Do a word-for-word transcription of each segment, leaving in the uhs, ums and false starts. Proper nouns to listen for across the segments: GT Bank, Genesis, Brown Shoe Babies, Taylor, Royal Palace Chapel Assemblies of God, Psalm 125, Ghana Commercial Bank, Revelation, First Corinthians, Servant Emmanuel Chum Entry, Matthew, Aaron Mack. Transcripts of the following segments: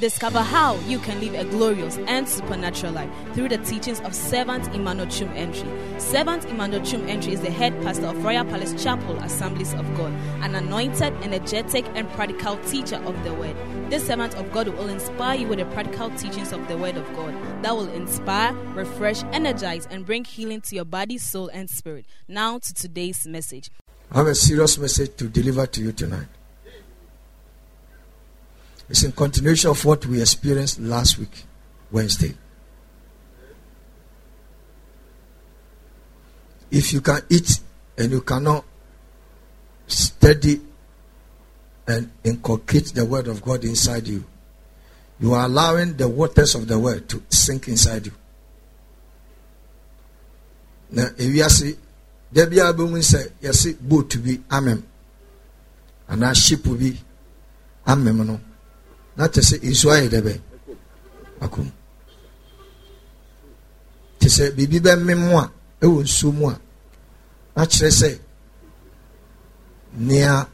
Discover how you can live a glorious and supernatural life through the teachings of Servant Emmanuel Chum Entry. Servant Emmanuel Chum Entry is the head pastor of Royal Palace Chapel Assemblies of God, an anointed, energetic, and practical teacher of the Word. This servant of God will inspire you with the practical teachings of the Word of God that will inspire, refresh, energize, and bring healing to your body, soul, and spirit. Now to today's message. I have a serious message to deliver to you tonight. It's in continuation of what we experienced last week, Wednesday. If you can eat and you cannot study and inculcate the word of God inside you, you are allowing the waters of the word to sink inside you. Now, if you see, there be a woman say, you see, boat to be amen, and a ship will be amen, no. Not to say Israel, Debe. Akum. To say, Bibi Ben Memoir, Ewan Sumwa. Not to say, Nea, a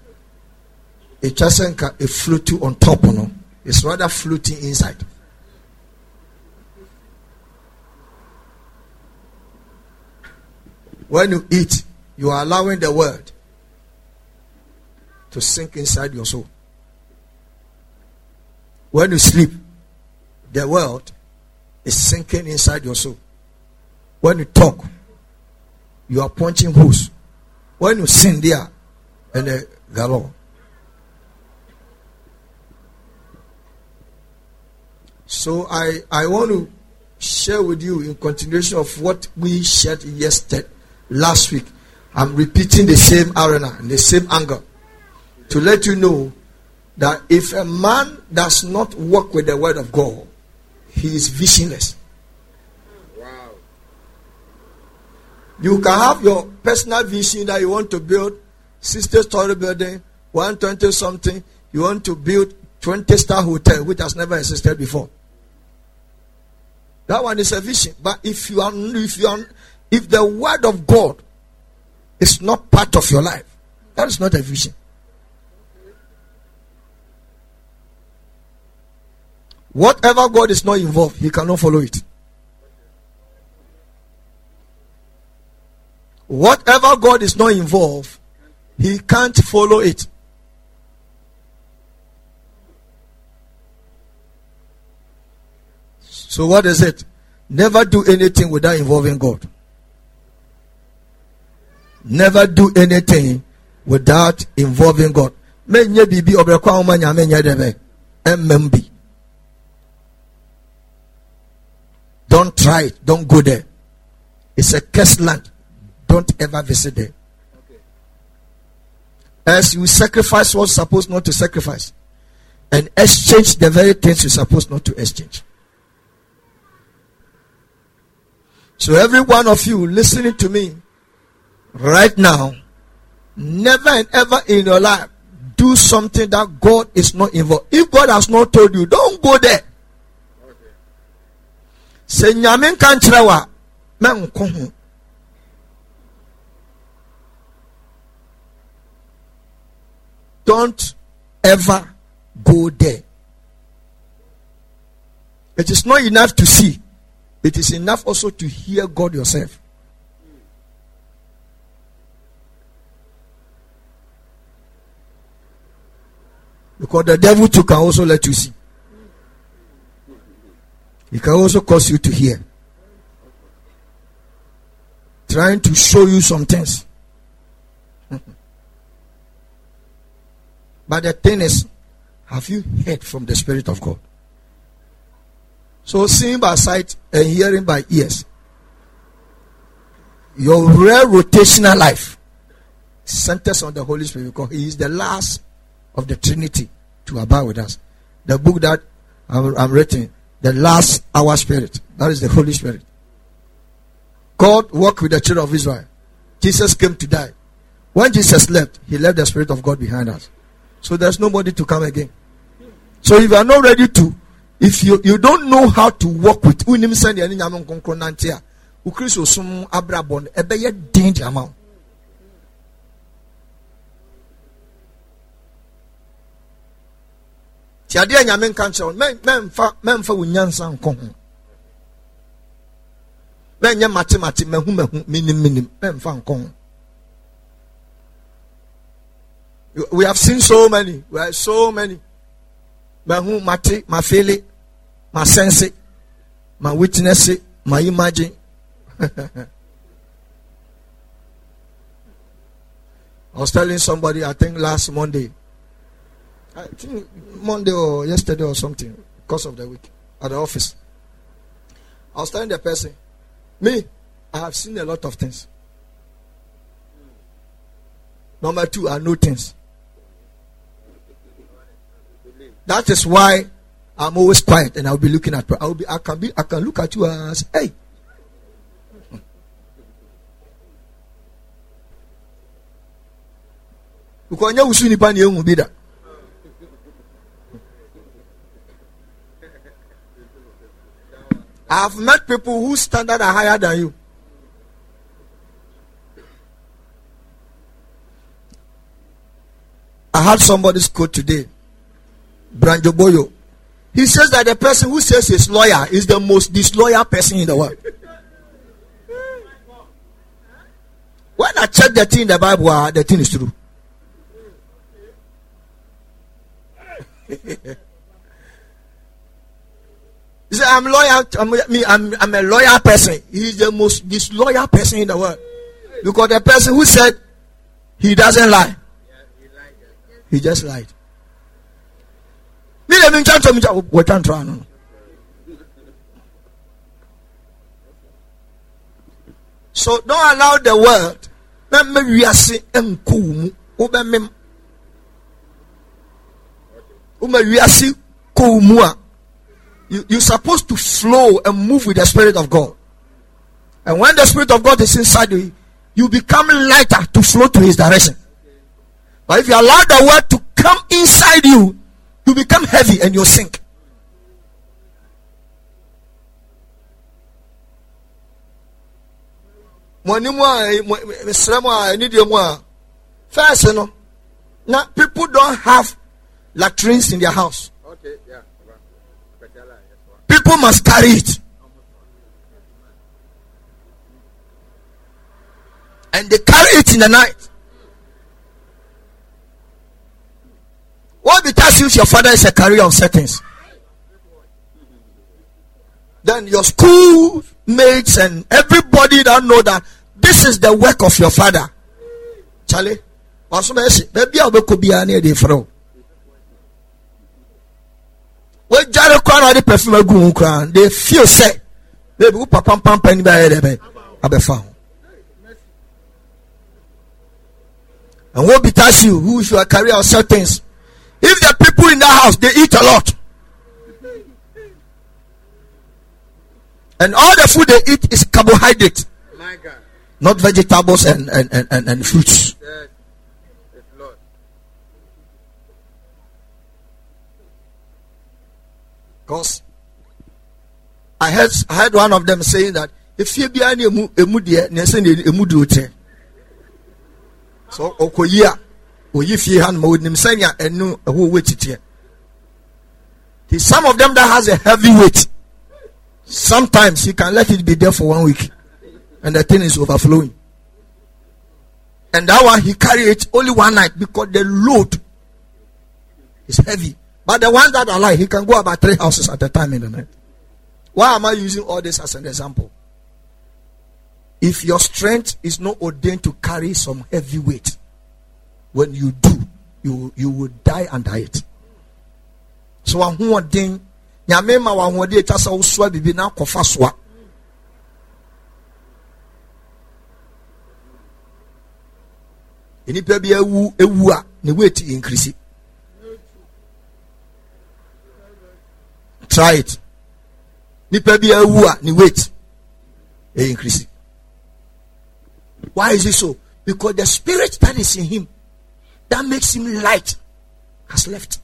chasenka, a float on top, no. It's rather floating inside. When you eat, you are allowing the word to sink inside your soul. When you sleep, the world is sinking inside your soul. When you talk, you are punching holes. When you sin there, and the galore. So I, I want to share with you in continuation of what we shared yesterday, last week. I'm repeating the same arena and the same angle to let you know that if a man does not walk with the word of God, he is visionless. Wow. You can have your personal vision that you want to build sixty-story building, one hundred twenty something. You want to build twenty-star hotel, which has never existed before. That one is a vision. But if you are, if you are, if the word of God is not part of your life, that is not a vision. Whatever God is not involved, he cannot follow it. Whatever God is not involved, he can't follow it. So what is it? Never do anything without involving God. Never do anything without involving God. M M B. Don't try it. Don't go there. It's a cursed land. Don't ever visit there. Okay. As you sacrifice what's supposed not to sacrifice, and exchange the very things you're supposed not to exchange. So every one of you listening to me right now, never and ever in your life do something that God is not involved. If God has not told you, don't go there. Say nyamin kanchrewa menkohu. Don't ever go there. It is not enough to see. It is enough also to hear God yourself. Because the devil too can also let you see. It can also cause you to hear. Trying to show you some things. But the thing is, have you heard from the Spirit of God? So seeing by sight and hearing by ears. Your rare rotational life centers on the Holy Spirit because he is the last of the Trinity to abide with us. The book that I'm, I'm writing, the last hour spirit, that is the Holy Spirit. God walked with the children of Israel. Jesus came to die. When Jesus left, he left the Spirit of God behind us. So there's nobody to come again. So if you are not ready to, if you, you don't know how to walk with, Ti ade anya men kan chero men menfa menfa wonyansa nko ho. Menye mate mate mahu mahu minim minim menfa nko ho. We have seen so many. We have so many. Mahu mate, ma feel, ma sense, ma witness, ma imagine. I was telling somebody, I think last Monday, I think Monday or yesterday or something, because of the week, at the office. I was telling the person, me, I have seen a lot of things. Number two, I know things. That is why I'm always quiet, and I'll be looking at. I'll be. I can be. I can look at you and say, "Hey." I've met people whose standards are higher than you. I had somebody's quote today, Branjo Boyo. He says that the person who says he's lawyer is the most disloyal person in the world. When I check the thing in the Bible, the thing is true. He said, I'm loyal. I'm, I'm, I'm a loyal person. He's the most disloyal person in the world. Because the person who said he doesn't lie, he just lied. So don't allow the world. You, you're supposed to flow and move with the Spirit of God. And when the Spirit of God is inside you, you become lighter to flow to His direction. But if you allow the word to come inside you, you become heavy and you sink. First, you know, now people don't have latrines in their house. Okay, yeah. People must carry it. And they carry it in the night. What it tells you your father is a carrier of settings? Then your school mates and everybody that know that this is the work of your father. Charlie, baby, I'll be a near the fro. When Jared Crown the perfume Goon Crown, they feel sick. They will pump pump and by the I'll found. And what it tells you who should carry out settings? If the people in the house, they eat a lot. And all the food they eat is carbohydrate. My God. Not vegetables and, and, and, and, and fruits. Yes. Yes, Lord. Because I heard, I heard one of them saying that if you be any emudia, they send a mudu. So, Okoya. Some of them that has a heavy weight, sometimes you can let it be there for one week and the thing is overflowing. And that one he carry it only one night because the load is heavy. But the ones that are light, he can go about three houses at a time in the night. Why am I using all this as an example? If your strength is not ordained to carry some heavy weight, when you do, you you will die under it. So I want thing. Nyamema wa hodi etasa uswa bibi na kofa soa. Eni pebi ewu ewu a ne weight increase. Try it. Ni pebi ewu a ne weight increase. Why is it so? Because the spirit that is in him that makes him light has left.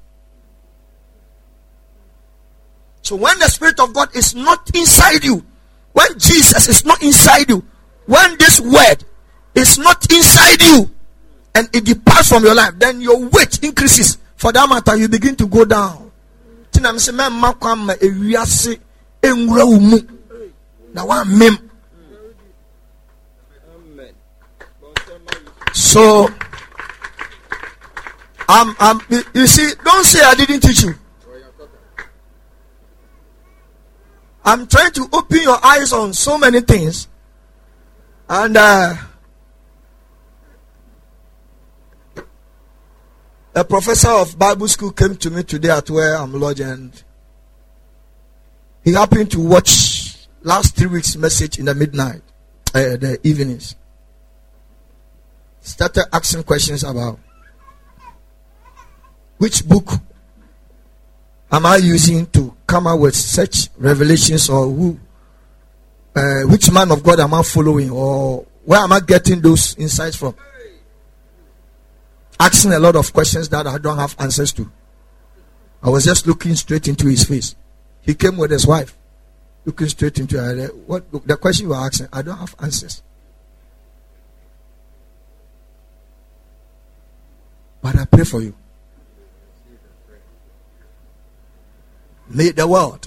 So when the Spirit of God is not inside you, when Jesus is not inside you, when this word is not inside you, and it departs from your life, then your weight increases. For that matter, you begin to go down. Tinam se me ma kwam ma ewiase enwura wo mu. Na wa mem. So I'm I'm you see, don't say I didn't teach you. I'm trying to open your eyes on so many things. And uh, a professor of Bible school came to me today at where I'm lodged, and he happened to watch last three weeks' message in the midnight, uh, the evenings. Started asking questions about which book am I using to come out with such revelations, or who, uh, which man of God am I following, or where am I getting those insights from? Asking a lot of questions that I don't have answers to. I was just looking straight into his face. He came with his wife, looking straight into her. What the question you are asking? I don't have answers, but I pray for you. May the word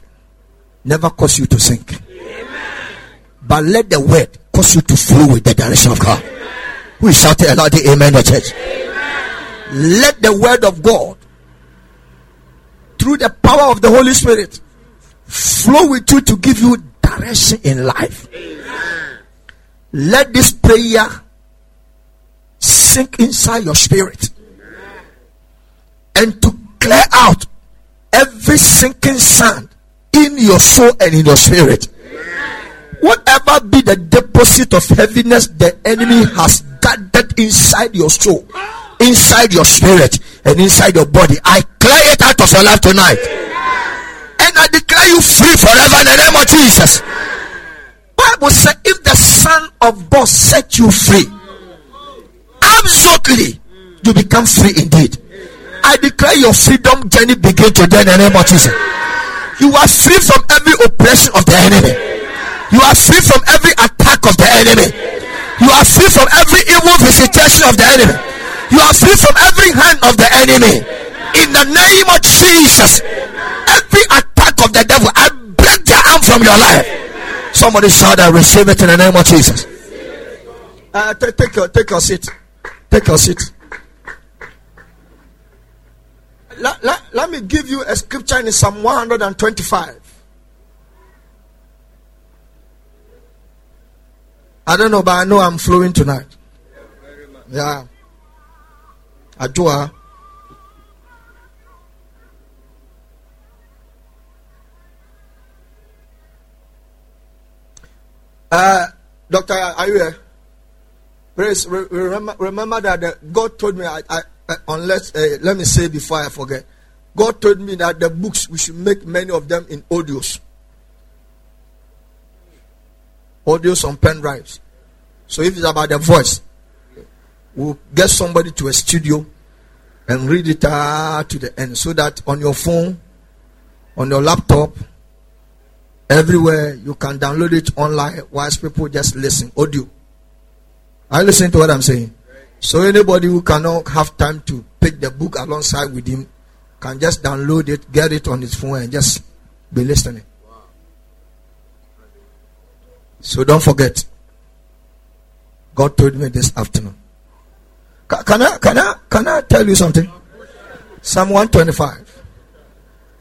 never cause you to sink. Amen. But let the word cause you to flow with the direction of God. Amen. We shouted aloud the amen of church. Amen. Let the word of God, through the power of the Holy Spirit, flow with you to give you direction in life. Amen. Let this prayer sink inside your spirit. Amen. And to clear out every sinking sand in your soul and in your spirit. Amen. Whatever be the deposit of heaviness the enemy has gathered inside your soul, inside your spirit, and inside your body, I clear it out of your life tonight. Amen. And I declare you free forever in the name of Jesus. Bible says, if the Son of God set you free, absolutely you become free indeed. I declare your freedom journey begin today in the name of Jesus. You are free from every oppression of the enemy. You are free from every attack of the enemy. You are free from every evil visitation of the enemy. You are free from every hand of the enemy. In the name of Jesus, every attack of the devil, I break their arm from your life. Somebody shout and receive it in the name of Jesus. Uh, take, take, your, take your seat. Take your seat. Let, let, let me give you a scripture in Psalm one twenty-five. I don't know, but I know I'm flowing tonight. Yeah. Adua. Uh, Doctor, are you here? Please re- remember, remember that the, God told me I... I Uh, unless uh, let me say before I forget, God told me that the books, we should make many of them in audios audios on pen drives. So if it's about the voice, we'll get somebody to a studio and read it uh, to the end, so that on your phone, on your laptop, everywhere, you can download it online whilst people just listen audio. Are you listening to what I'm saying? So anybody who cannot have time to pick the book alongside with him can just download it, get it on his phone, and just be listening. Wow. So don't forget. God told me this afternoon. Can, can I can I can I tell you something? Psalm one twenty-five.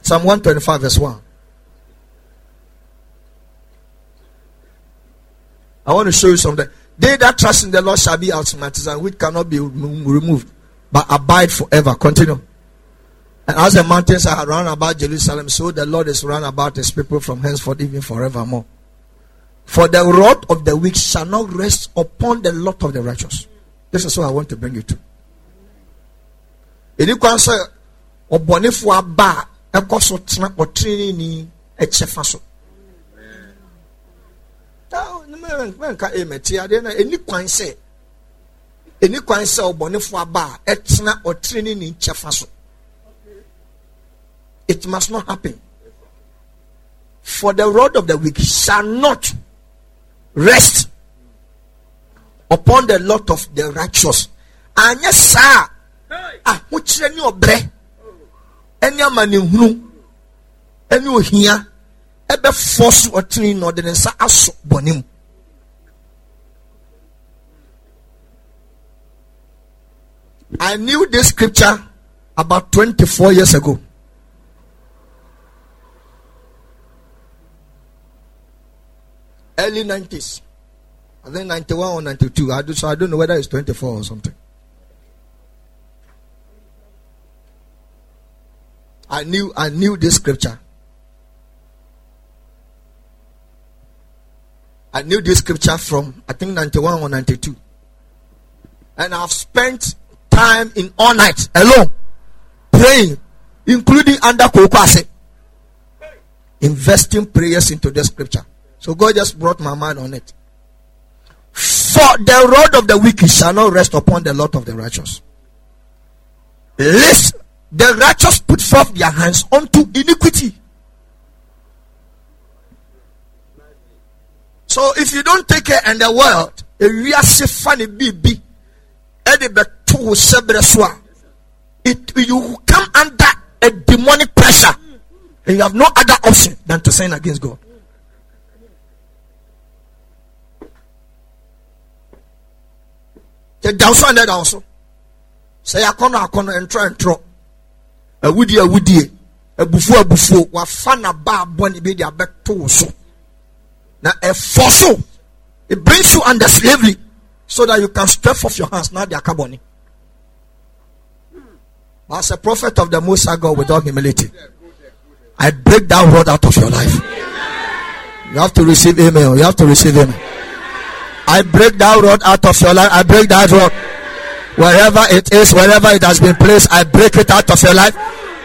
Psalm one twenty-five verse one. I want to show you something. They that trust in the Lord shall be outsmarted, and which cannot be removed, but abide forever. Continue. And as the mountains are round about Jerusalem, so the Lord is round about his people from henceforth even forevermore. For the rod of the weak shall not rest upon the lot of the righteous. This is what I want to bring you to. If you can say, "Obonifo aba ekosotina otrini ni echefaso." It must not happen. For the rod of the weak shall not rest upon the lot of the righteous. And yes, sir, I put you in your bread. And your man in whom enu hia ebe force otini no de nsa aso bonim I knew this scripture about twenty-four years ago. Early nineties. I think ninety-one or ninety-two. I do, so I don't know whether it's twenty-four or something. I knew I knew this scripture. I knew this scripture from I think ninety-one or ninety-two. And I've spent time in all night alone praying, including under Kokwase, investing prayers into the scripture. So God just brought my mind on it. For the rod of the wicked shall not rest upon the lot of the righteous. Lest the righteous put forth their hands unto iniquity. So if you don't take care in the world, it you come under a demonic pressure, and you have no other option than to sin against God. They down so and that also. Say I come, I come and try and throw. A woody, a woody, a buffo, a buffo. What fun about bunny be their back to so. Now a fossil, it brings you under slavery, so that you can stretch off your hands. Now they are carboni. As a prophet of the Most High God, without humility, I break that word out of your life. You have to receive amen. You have to receive amen. I break that rod out of your life. I break that rod. Wherever it is, wherever it has been placed, I break it out of your life.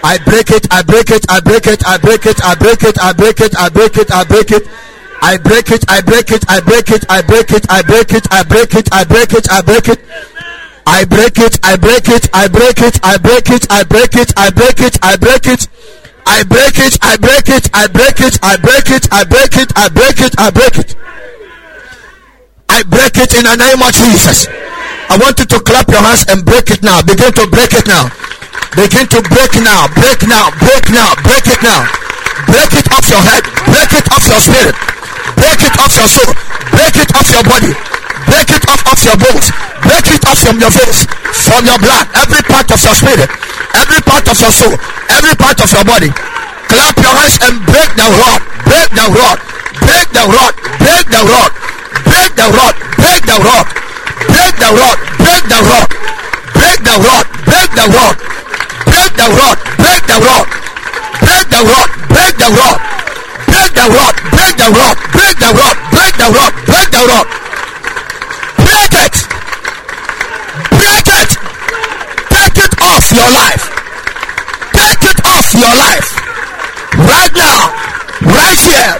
I break it, I break it, I break it, I break it, I break it, I break it, I break it, I break it. I break it, I break it, I break it, I break it, I break it, I break it, I break it, I break it. I break it, I break it, I break it, I break it, I break it, I break it, I break it. I break it, I break it, I break it, I break it, I break it, I break it, I break it. I break it in the name of Jesus. I want you to clap your hands and break it now. Begin to break it now. Begin to break now. Break now. Break now. Break it now. Break it off your head. Break it off your spirit. Break it off your soul. Break it off your body. Break it off of your bones. Break it off from your face. From your blood. Every part of your spirit. Every part of your soul. Every part of your body. Clap your hands and break the rod. Break the rod. Break the rod. Break the rod. Break the rod, break the rod, break the rod, break the rod, break the rod, break the rod, break the rod, break the rod, break the rod, break the rod, break the rod, break the rod, break the rod, break the rod, break the rod, break it, break it, take it off your life, take it off your life, right now, right here,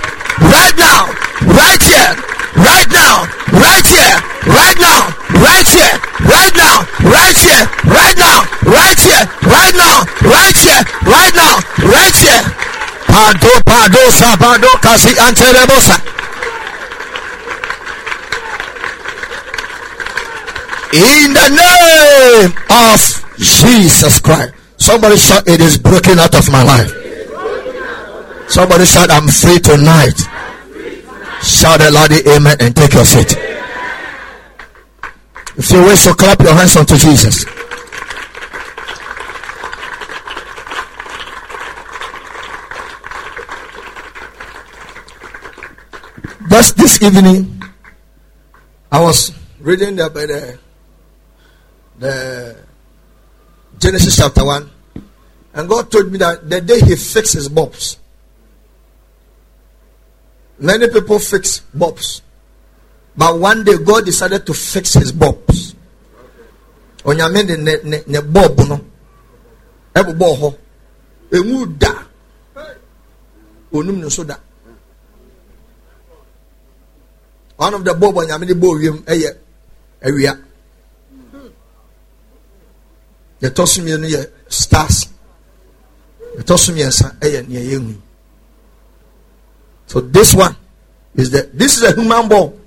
right now, right here. Right now, right here, right now, right here, right now, right here, right now, right here, right now, right here, right now, right here. Pado, pado, sabado, kasi antelebosa. In the name of Jesus Christ. Somebody shout, it is broken out of my life. Somebody shout, I'm free tonight. Shout a loud amen and take your seat. If you wish to clap your hands unto Jesus. Just this evening, I was reading the, the, the Genesis chapter one, and God told me that the day He fixed His bulbs. Many people fix bulbs, but one day God decided to fix His bulbs. Onyamende ne ne ne bulb no, ebu bulb emu da, onum no soda. One of the bulb onyamende bulb yim eye area. The tosumi no ye stars. The tosumi esa eye ni eye. So this one is the this is a human bulb.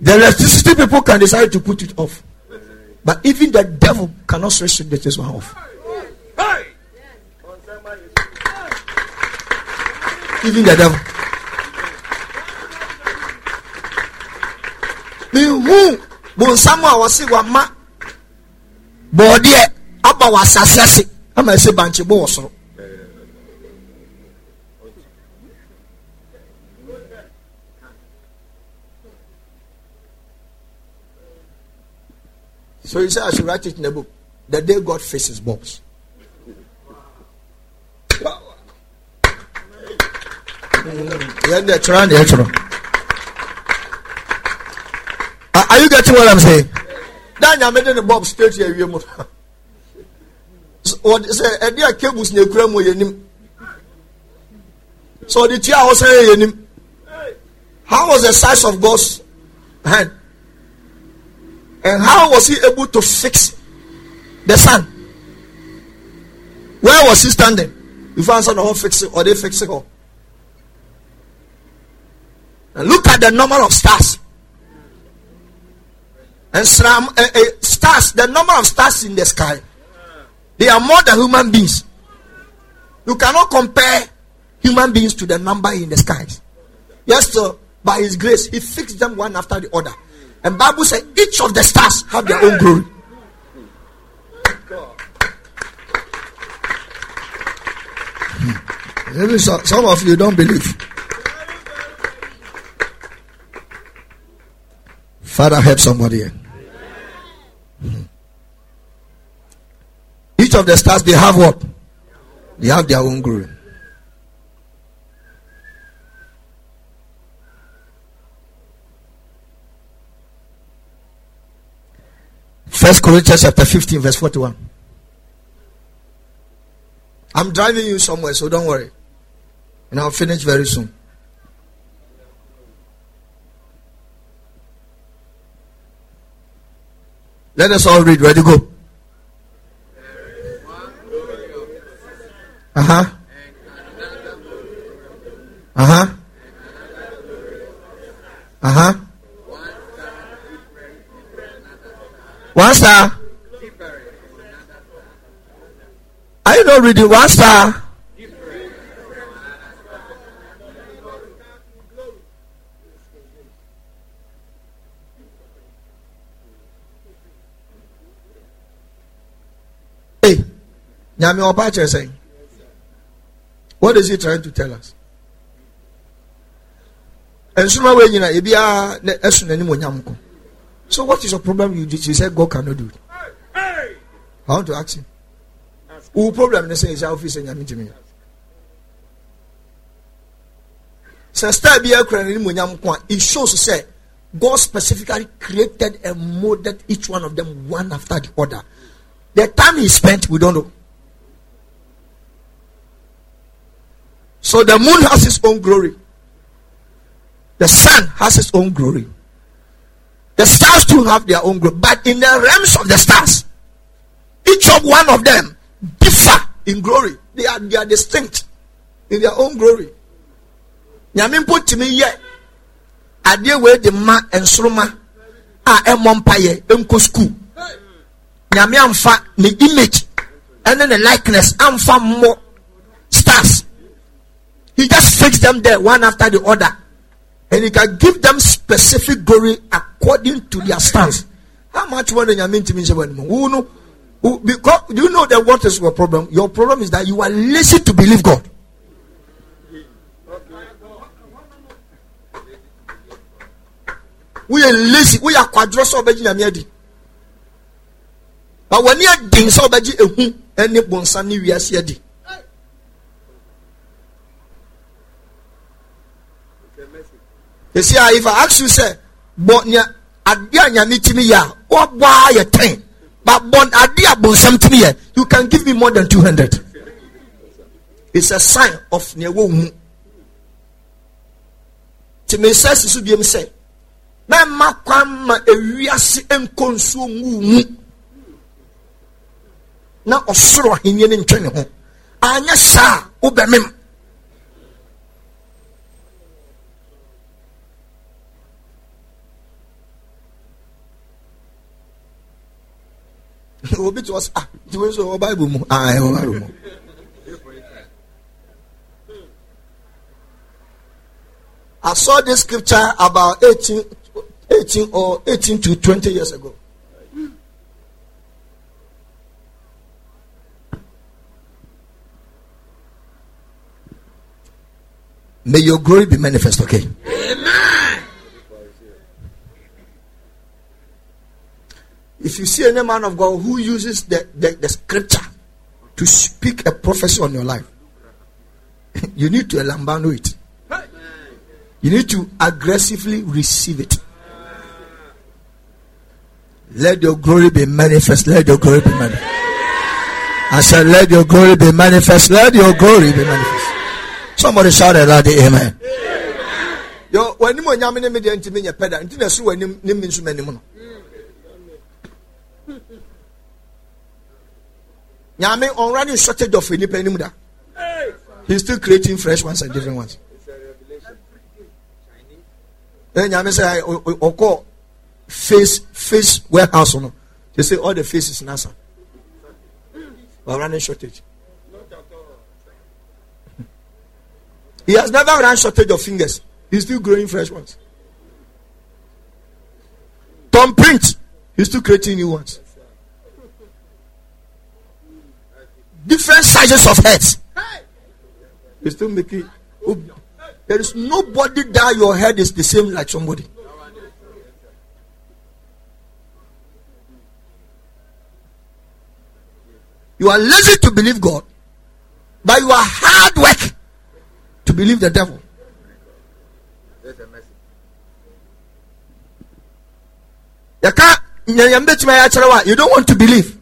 The electricity people can decide to put it off, But even the devil cannot restrict the things one off. Hey! Even the devil. Who Bonsama was Wama Bodia Abba was assassin. I might say Banchi Bosso. So he said, I should write it in the book. The day God faces bombs. Are you getting what I'm saying? Then I'm making the bomb straight here. So the chair was saying, how was the size of God's hand? And how was he able to fix the sun? Where was he standing? If I answer the whole fix it, or they fix it all. And look at the number of stars. And sram, uh, uh, stars, the number of stars in the sky, they are more than human beings. You cannot compare human beings to the number in the skies. Yes, sir, by his grace, he fixed them one after the other. And Bible said each of the stars have their own glory. Maybe some of you don't believe. Father, help somebody here. Each of the stars, they have what? They have their own glory. First Corinthians chapter fifteen, verse forty-one. I'm driving you somewhere, so don't worry. And I'll finish very soon. Let us all read. Ready, go. Uh-huh. Uh-huh. Uh-huh. One star. Are you not reading one star? Hey, Nyame Opache is saying, what is he trying to tell us? So what is your problem? You did. You said God cannot do it. Hey, hey. I want to ask him. Who problem? They say is office and Yami Jimmy. It shows to say God specifically created and molded each one of them one after the other. The time he spent, we don't know. So the moon has its own glory. The sun has its own glory. The stars too have their own glory. But in the realms of the stars, each of one of them differ in glory. They are, they are distinct in their own glory. Nyamin put to me yet. Ade we the ma and sroma a emompaye enko school. Nyamin amfa ni image and then the likeness amfa more stars. He just fixed them there one after the other. And he can give them specific glory according to their stance. How much more than you mean to me? Who know? Who, because you know that what is your problem? Your problem is that you are lazy to believe God. We are lazy. We are quadroso beji nyamiadi. But when you are ding so beji ehu ene bonsani we are siadi. You see, if I ask you, say, but ya adia ya meet me ya, or buy a ten, but bon adia bon something here, you can give me more than two hundred. It's a sign of ne womb. To me says it should be him say, na ma kwama ewiasi enkonsumu na osoro hinye ne ntwe ne ho, anya sha obemem. I saw this scripture about eighteen, eighteen or eighteen to twenty years ago. May your glory be manifest, okay? Amen. If you see any man of God who uses the, the, the scripture to speak a prophecy on your life, you need to lambano it. You need to aggressively receive it. Let your glory be manifest. Let your glory be manifest. I said, let your glory be manifest. Let your glory be manifest. Somebody shout it out, amen. Yo, when you want me to enter me, you better. You need to when you need me to many more. Nyame already shortage of any penny muda. He's still creating fresh ones and different ones. Then Nyame say, "Oko face face warehouse no." They say all the faces NASA. Already shortage. He has never run shortage of fingers. He's still growing fresh ones. Tom print. He's still creating new ones. Different sizes of heads. He's still making. Oh, there is nobody that your head is the same like somebody. You are lazy to believe God, but you are hard work to believe the devil. That's a message. You don't want to believe.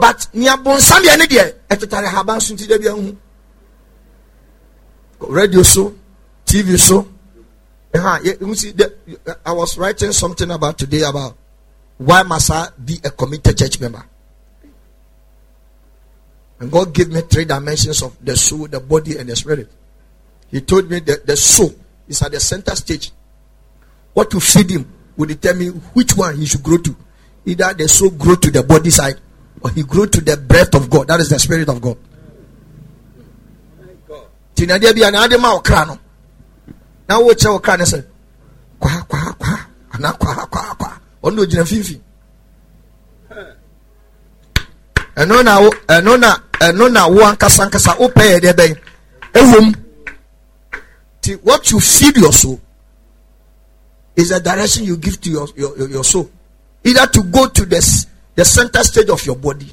But radio so, T V so. I was writing something about today about why must I be a committed church member? And God gave me three dimensions of the soul, the body, and the spirit. He told me that the soul is at the center stage. What to feed him will determine which one he should grow to. Either the soul grow to the body side, or he grow to the breath of God. That is the spirit of God. Now what your crane said? Kwa kwa kwa, ana kwa kwa kwa. Ono jina fifi. Ano na ano na ano na wo ankasa ankasa wo pay de ben. Ehum. What you feed your soul is the direction you give to your, your, your soul. Either to go to the, the center stage of your body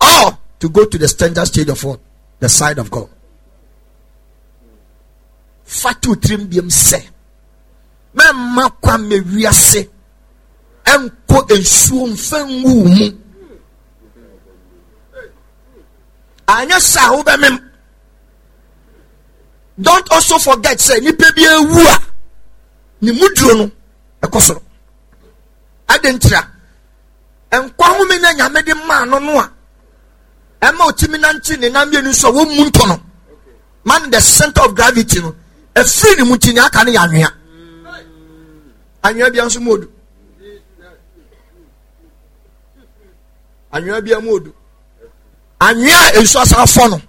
or to go to the center stage of what? The side of God. Fatu trim biem se. Mema kwa me wiase. Enko ensuo mfengu umu. Anya sahube mem. Don't also forget, say, ni pebi e wua, ni mudrono, e kosoro. Adentra, en kwa humine nyame di mano noa, ema otiminanti ni namye niso wo muntono, man the center of gravity no, e free ni muntini akani ya nea. Anyo ebi ansu modu. Anyo ebi ansu modu. Anyo e yusu asara fono.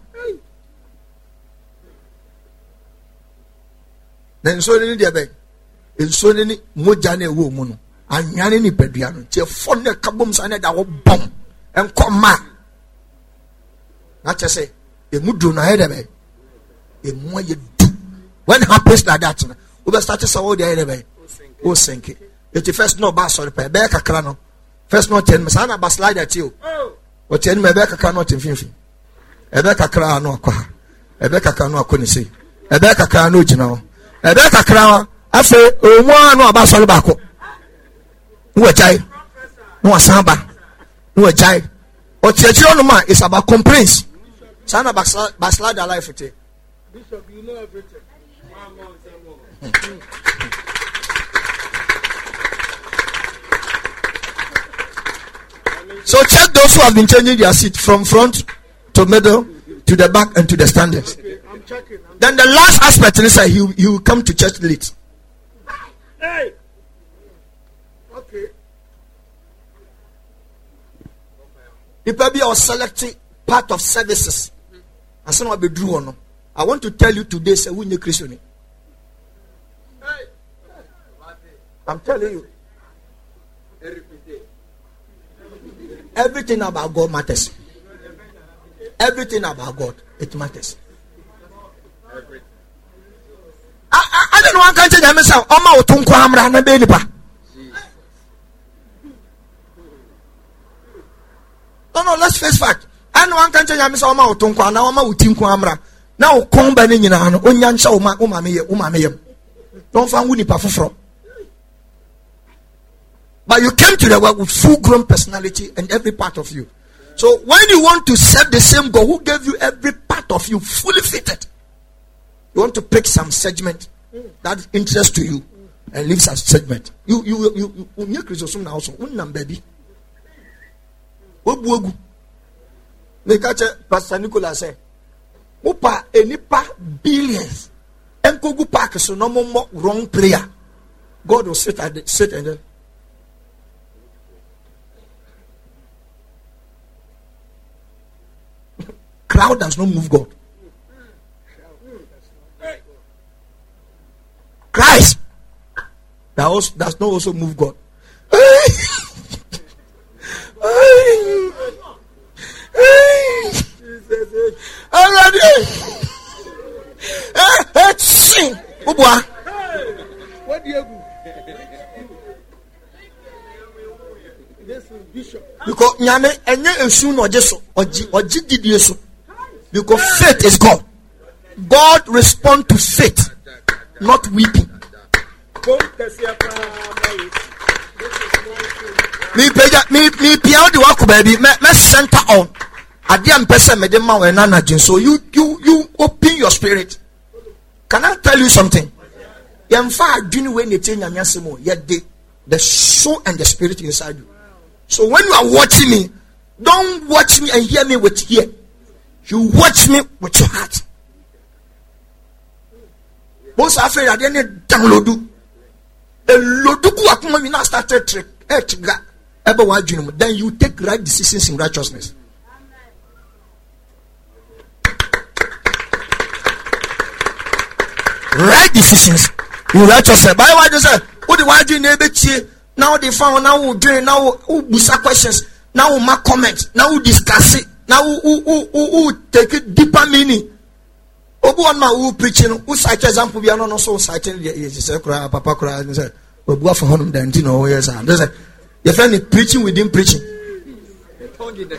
And so in the bed, and so in Mojane woman, and Yanni Pediano, till four cabums and our bomb and come man. Not just say, a mudruna head of it. And what you do when happens like that, over status of all the head of it. Oh, sink it. It's first no bass or pay back a crano. First no ten, Miss Anna Baslide at you. But ten, my back a cannot in fifty. A back a crano, a back a canoe, couldn't see. A back a canoe, you know. A better crown, I say, oh, one no about Solbaco. No a child, no a samba, no a child. But the gentleman is about complaints. Sana backslide life with it. Bishop, you know everything. So check those who have been changing their seat from front to middle to the back and to the standards. Checking, then the last aspect is that you you come to church late. Hey, okay. Maybe I was selecting part of services. And some will be drew on. I want to tell you today, say, who is Christian? I'm telling you. Everything about God matters. Everything about God, it matters. I, I, I don't know. I can't tell myself. Oma otunko amra na be nipa. No, no. Let's face fact. I know I can't tell myself. Oma otunko na oma utinko amra na okomba ne nyina no onyancha oma oma meye oma meye. Don't find who nipa foforo. But you came to the world with full-grown personality and every part of you. So when you want to serve the same God who gave you every part of you fully fitted, you want to pick some segment that interests to you and leave some segment. You you you you you Christosum na also unnam baby. Obuogu. Me catch Pastor Nicholas say, "Opa enipa billions. Enkogu park so no more wrong prayer. God will sit at the, sit and then crowd does not move God. Christ that also, does not also move God. What do you do? Because nyame enye esu no je so oji oji didie so. Because faith is God. God responds to faith, not weeping. Me peja me me piao di waku baby. Me me center on. Adi am pesa me dema we na na jin. So you you you open your spirit. Can I tell you something? Yemfa adwini we nete nyame asemo. Yet the the soul and the spirit inside you. So when you are watching me, don't watch me and hear me with ear. You watch me with your heart. Most afraid that they need download. The loduku akuma mina started trick. Then you take right decisions in righteousness. Right decisions in righteousness. By what you say? What the why do you now they found now who doing now who busa questions now who make comments now who discuss it. Now, who, who, who, who take it deeper meaning? Obu on my who preaching, who cite example, we are not so citing the yes, Papa cry and said, Obu for Honum, then you know, yes, and there's a your friend is preaching within preaching.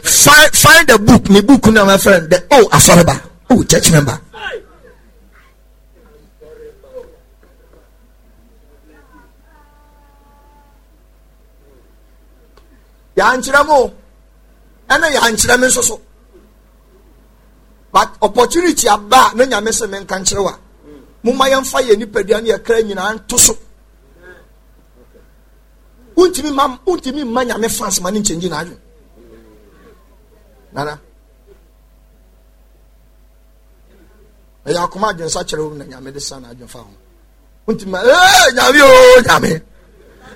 Find find a book, me book, my friend, the oh, Afaraba, oh, church member. Yanchiramo. And I answer them so. But opportunity about many a message men can show. Mumayam fire ni pediani a crane in an toso. Untimi mam, untimi manya me France man in changing. Nana. I are commanding such a room and your medicine I don't found. Untima, eh, Yamio, Yami.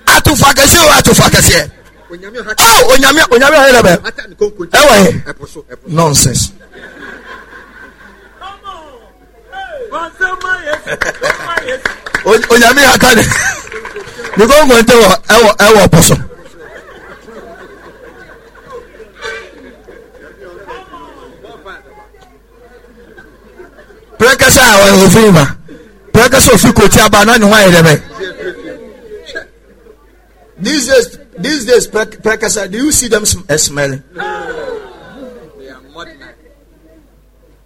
Atufakasio, Atufakasia. Oh, onyame onyame helebe. Nonsense. Onyame akane. You go go into ewo ewo person. Prekasa o ofima. Prekasa ofiko ti aba na ni wa helebe. This is These days, precursor, do you see them sm- uh, smelling? No. They are modern.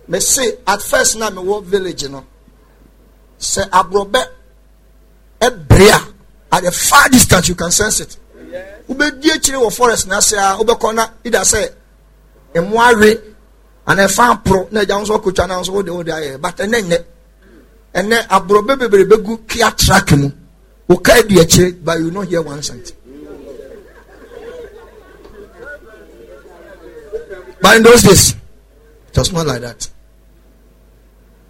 Me see, at first, now me walk village, you know. Say, abrobe, ebria, at a far distance, you can sense it. Ube die chile wo forest na say, ube kona ida say, emware, and a farm pro ne janzo kucha na nzo de ode aye, but ene ne, ene abrobe bebe begu kia track mu. Ukai die chile, but you not hear one sentence. But in those days, it was not like that.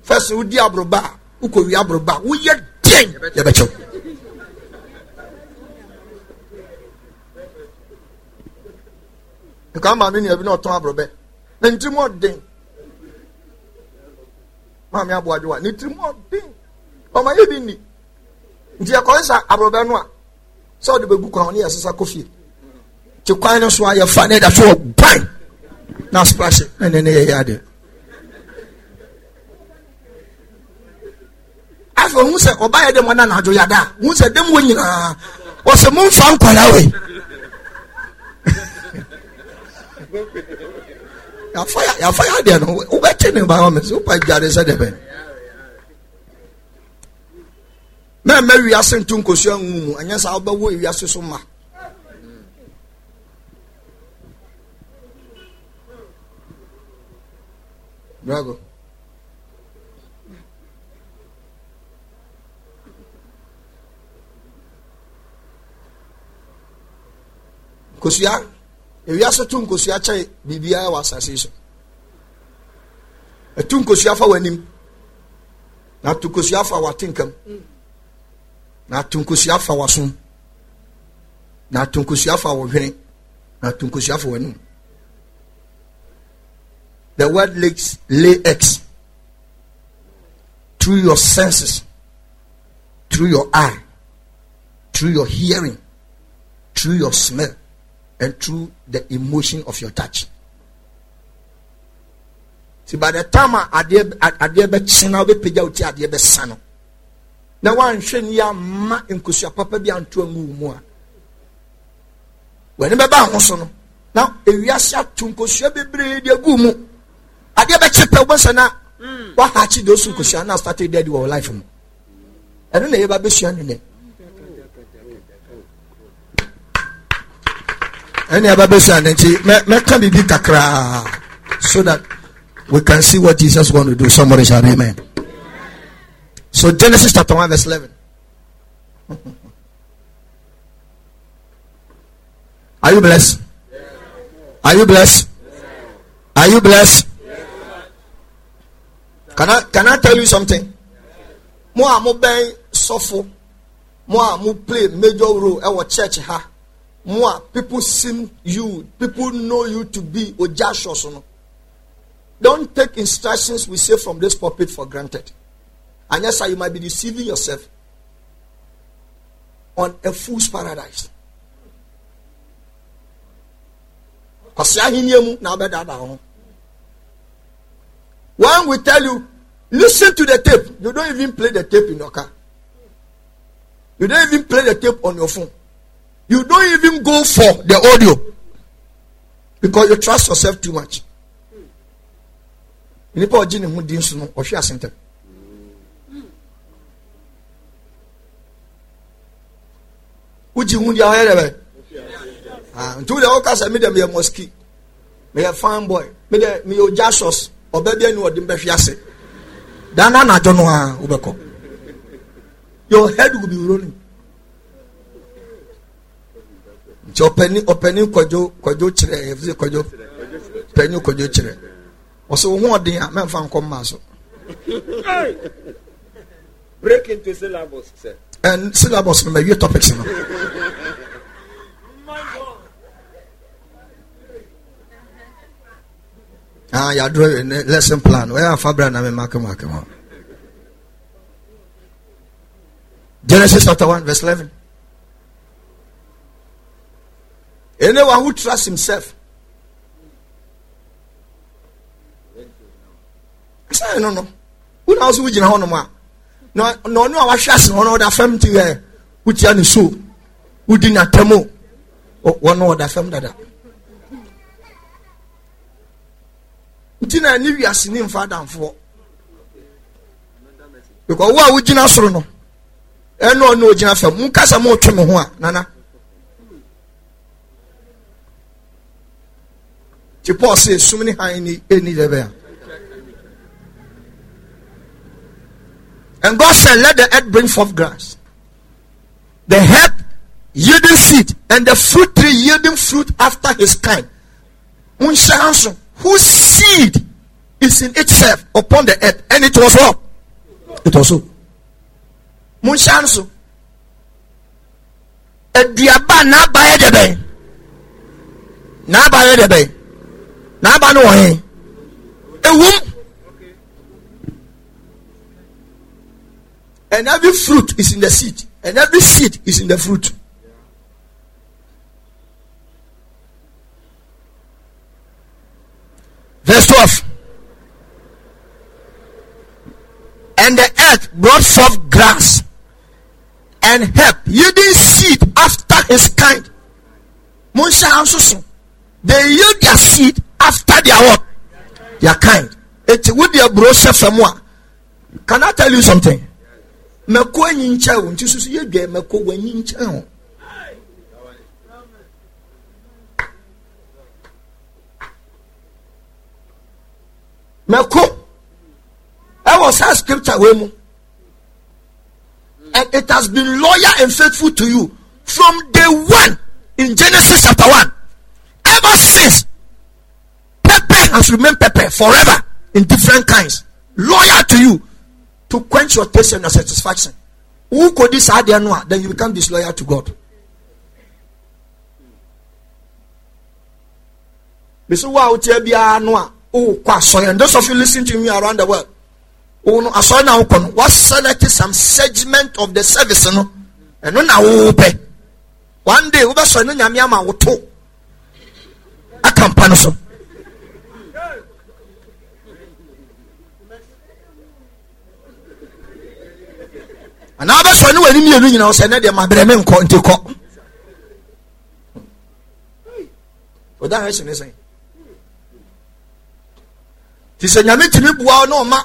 First, who di abroba, who could be abroba, who yet dang, the better. You can't man you have not talked about. Ninety more ding. Mama ya boa joa. Ninety more ding. O ma ye bi ni. Nti ya konsa abrobe no a. So de begu kwa ne ya sesa kofi. Ti kwan no so aye fa ne da so ban. Na splash and then ye ya de. Afa hu se oba ye de mo na na ajo ya da. Hu se dem wo nyina. Wo se mo fa nkwala we. Ya fire, ya fire there no. Who got in environment? Who pa jare se de ben. Na me wi ase ntu nkosu anwumu, anya sa oba wo wi ase so ma. Bravo. Kosia, if you ask a tun kosia chai, B B I was assassin. A tun kosia for him. Not to kosia for our tinkum. Not to kosia for our son. Not to kosia for our vein. Not to kosia for him. The word leaks lay X through your senses, through your eye, through your hearing, through your smell, and through the emotion of your touch. See, by the time I did, I did be china, we pay out here, I did be sano. Now I'm saying, yeah, ma, in case your papa be on two more. When you be back, also now if you are shot, in case you be brave, you go more. I did be cheap, but once now, what had you done? In case you now started dead your life, I don't know if I be shot in there. Any other person, can be big kakra, so that we can see what Jesus wants to do. Somebody shout amen. So Genesis chapter one verse eleven. Are you blessed? Are you blessed? Are you blessed? Can I can I tell you something? More mo ben suffer, more mo play major role our church ha. More people see you, people know you to be Ojashosono. Don't take instructions we say from this pulpit for granted. And yes, sir, you might be deceiving yourself on a fool's paradise. When we tell you, listen to the tape, you don't even play the tape in your car. You don't even play the tape on your phone. You don't even go for the audio because you trust yourself too much. Until the workers I made them a mosque, me a farm boy, me the me a jasos or baby no dim befiase. Dana na jono ubeko. Your head will be rolling. Opening, opening, kojo, kojo chile. Every kojo, penny kojo chile. Also, one day I met from Komaso. Break into syllables, sir. And syllables, my new topics. My God. Ah, you are drawing a lesson plan. Where are Fabra and I make a mark? Genesis chapter one, verse eleven. Anyone who trusts himself. I say no no. Who knows who is in our number? No no no. Our trust in one other firm to where who is in so who did not temo one other firm that that. Until I knew we are sinning father and for because who are we in our so no? Eh no no in our firm. Mukasa mo temo hoa nana. The Paul says, so many high in any level. And God said, let the earth bring forth grass. The herb yielding seed, and the fruit tree yielding fruit after his kind. Whose seed is in itself upon the earth. And it was what? It was so. Munshansu. Ediaba na bae debe. na ba ye de be na ba no he ewu and every fruit is in the seed and every seed is in the fruit. Verse twelve. And the earth brought forth grass and herb, yielding seed after his kind. They yield their seed after their what? Their kind. It would be a brochure somewhere. Can I tell you something? Mako, I was a scripture, and it has been loyal and faithful to you from day one in Genesis chapter one. Ever since, Pepe has remained Pepe forever in different kinds, loyal to you to quench your taste and your satisfaction. Who could this idea know? Then you become disloyal to God. And those of you listening to me around the world, I saw now what selected some segment of the service, no, and no pay. One day, over so no yamiama would talk. I can't punish them. And I was no enemy, you know, send them my bremen to call. For that reason, is saying. Ti se nyame timi bua no ma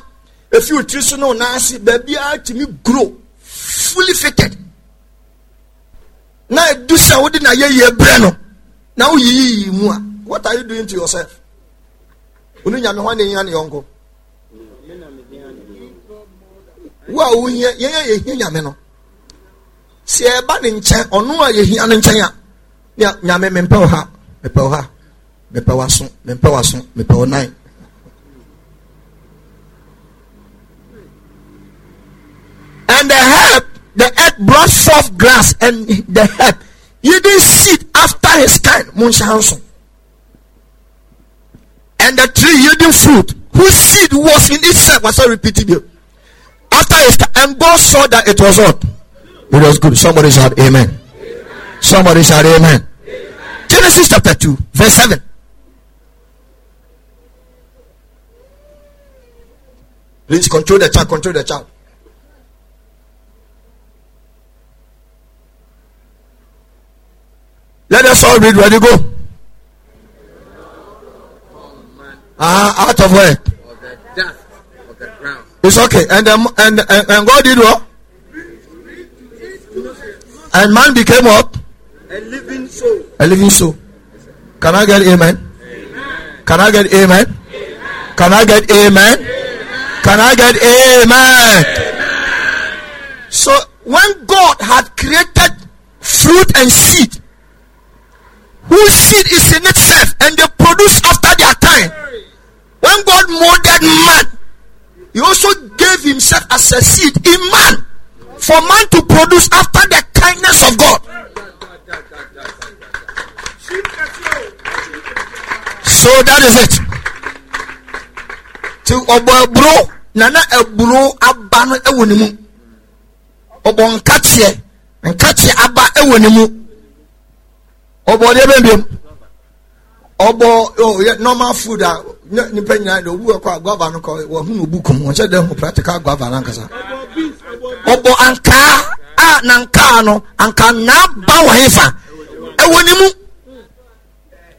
efi otri so no na ase ba bia timi grow fully fitted na edu se wodi na ye ye bre no na wo yi yi mu a what are you doing to yourself unu nyame ho na nya na yonko wa wo ye ye ye nyame no se e ba ne nche ono a ye hia ne nche a nyame mempe wo ha mepe wo ha mepe wo aso mempe wo aso mepe wo nine. And the herb, the earth brought forth grass, and the herb, he didn't sit after his kind, and the tree yielding fruit, whose seed was in itself, was I repeating you? After his kind, and God saw that it was what? It was good. Somebody shout amen. Amen. Somebody shout amen. Amen. Genesis chapter two, verse seven. Please control the child, control the child. Let us all read. Ready, go. Ah, uh, out of where? Of the dust of the ground. It's okay. And um, and and God did what? And man became what? A living soul. A living soul. Can I get amen? Amen. Can I get amen? Amen. Can I get amen? Amen. Can I get amen? Amen. So when God had created fruit and seed, whose seed is in itself and they produce after their time. When God molded man, he also gave himself as a seed in man for man to produce after the kindness of God. So that is it. To obo bro nana ebro aba no ewo ne mu. Obo nka tie, nka tie aba ewo ne mu. Obo de bembem. Obo oh normal food ah ni pe nyina do wu akwa guava no ko wo hu no bukum won se de hu practical guava na nkasa. Obo anka ah na anka no anka na ba wo hefa. E woni mu.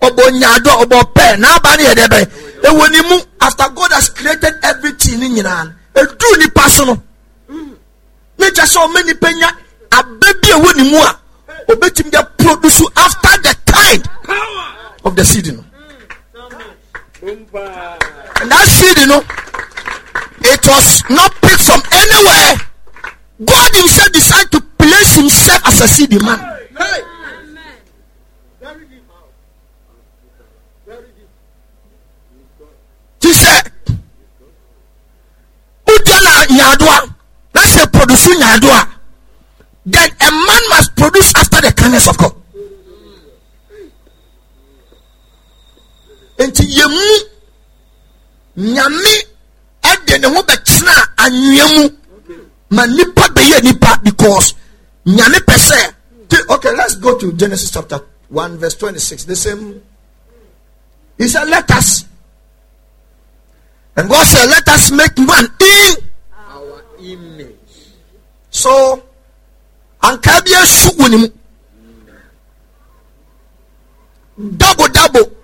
Obo nya do obo pe na ba ne de be. E woni mu after God has created everything ni nyina. E du ni paso no. Me just so many penya abebi e woni mu a obetim de produce after the kind of the seed, you know. And that seed, you know, it was not picked from anywhere. God himself decided to place himself as a seed in man. Hey. Amen. He said, Udana Nyadwa, let's say produce Nyadwa. Then a man must produce after the kindness of God. Nyame ade ne ho betena anwemu manipa beye nipa because nyame pese. Okay, let's go to Genesis chapter one verse twenty-six. The same. He said, let us. And God said, let us make man in our image. So, ankabia suunim. Double, double.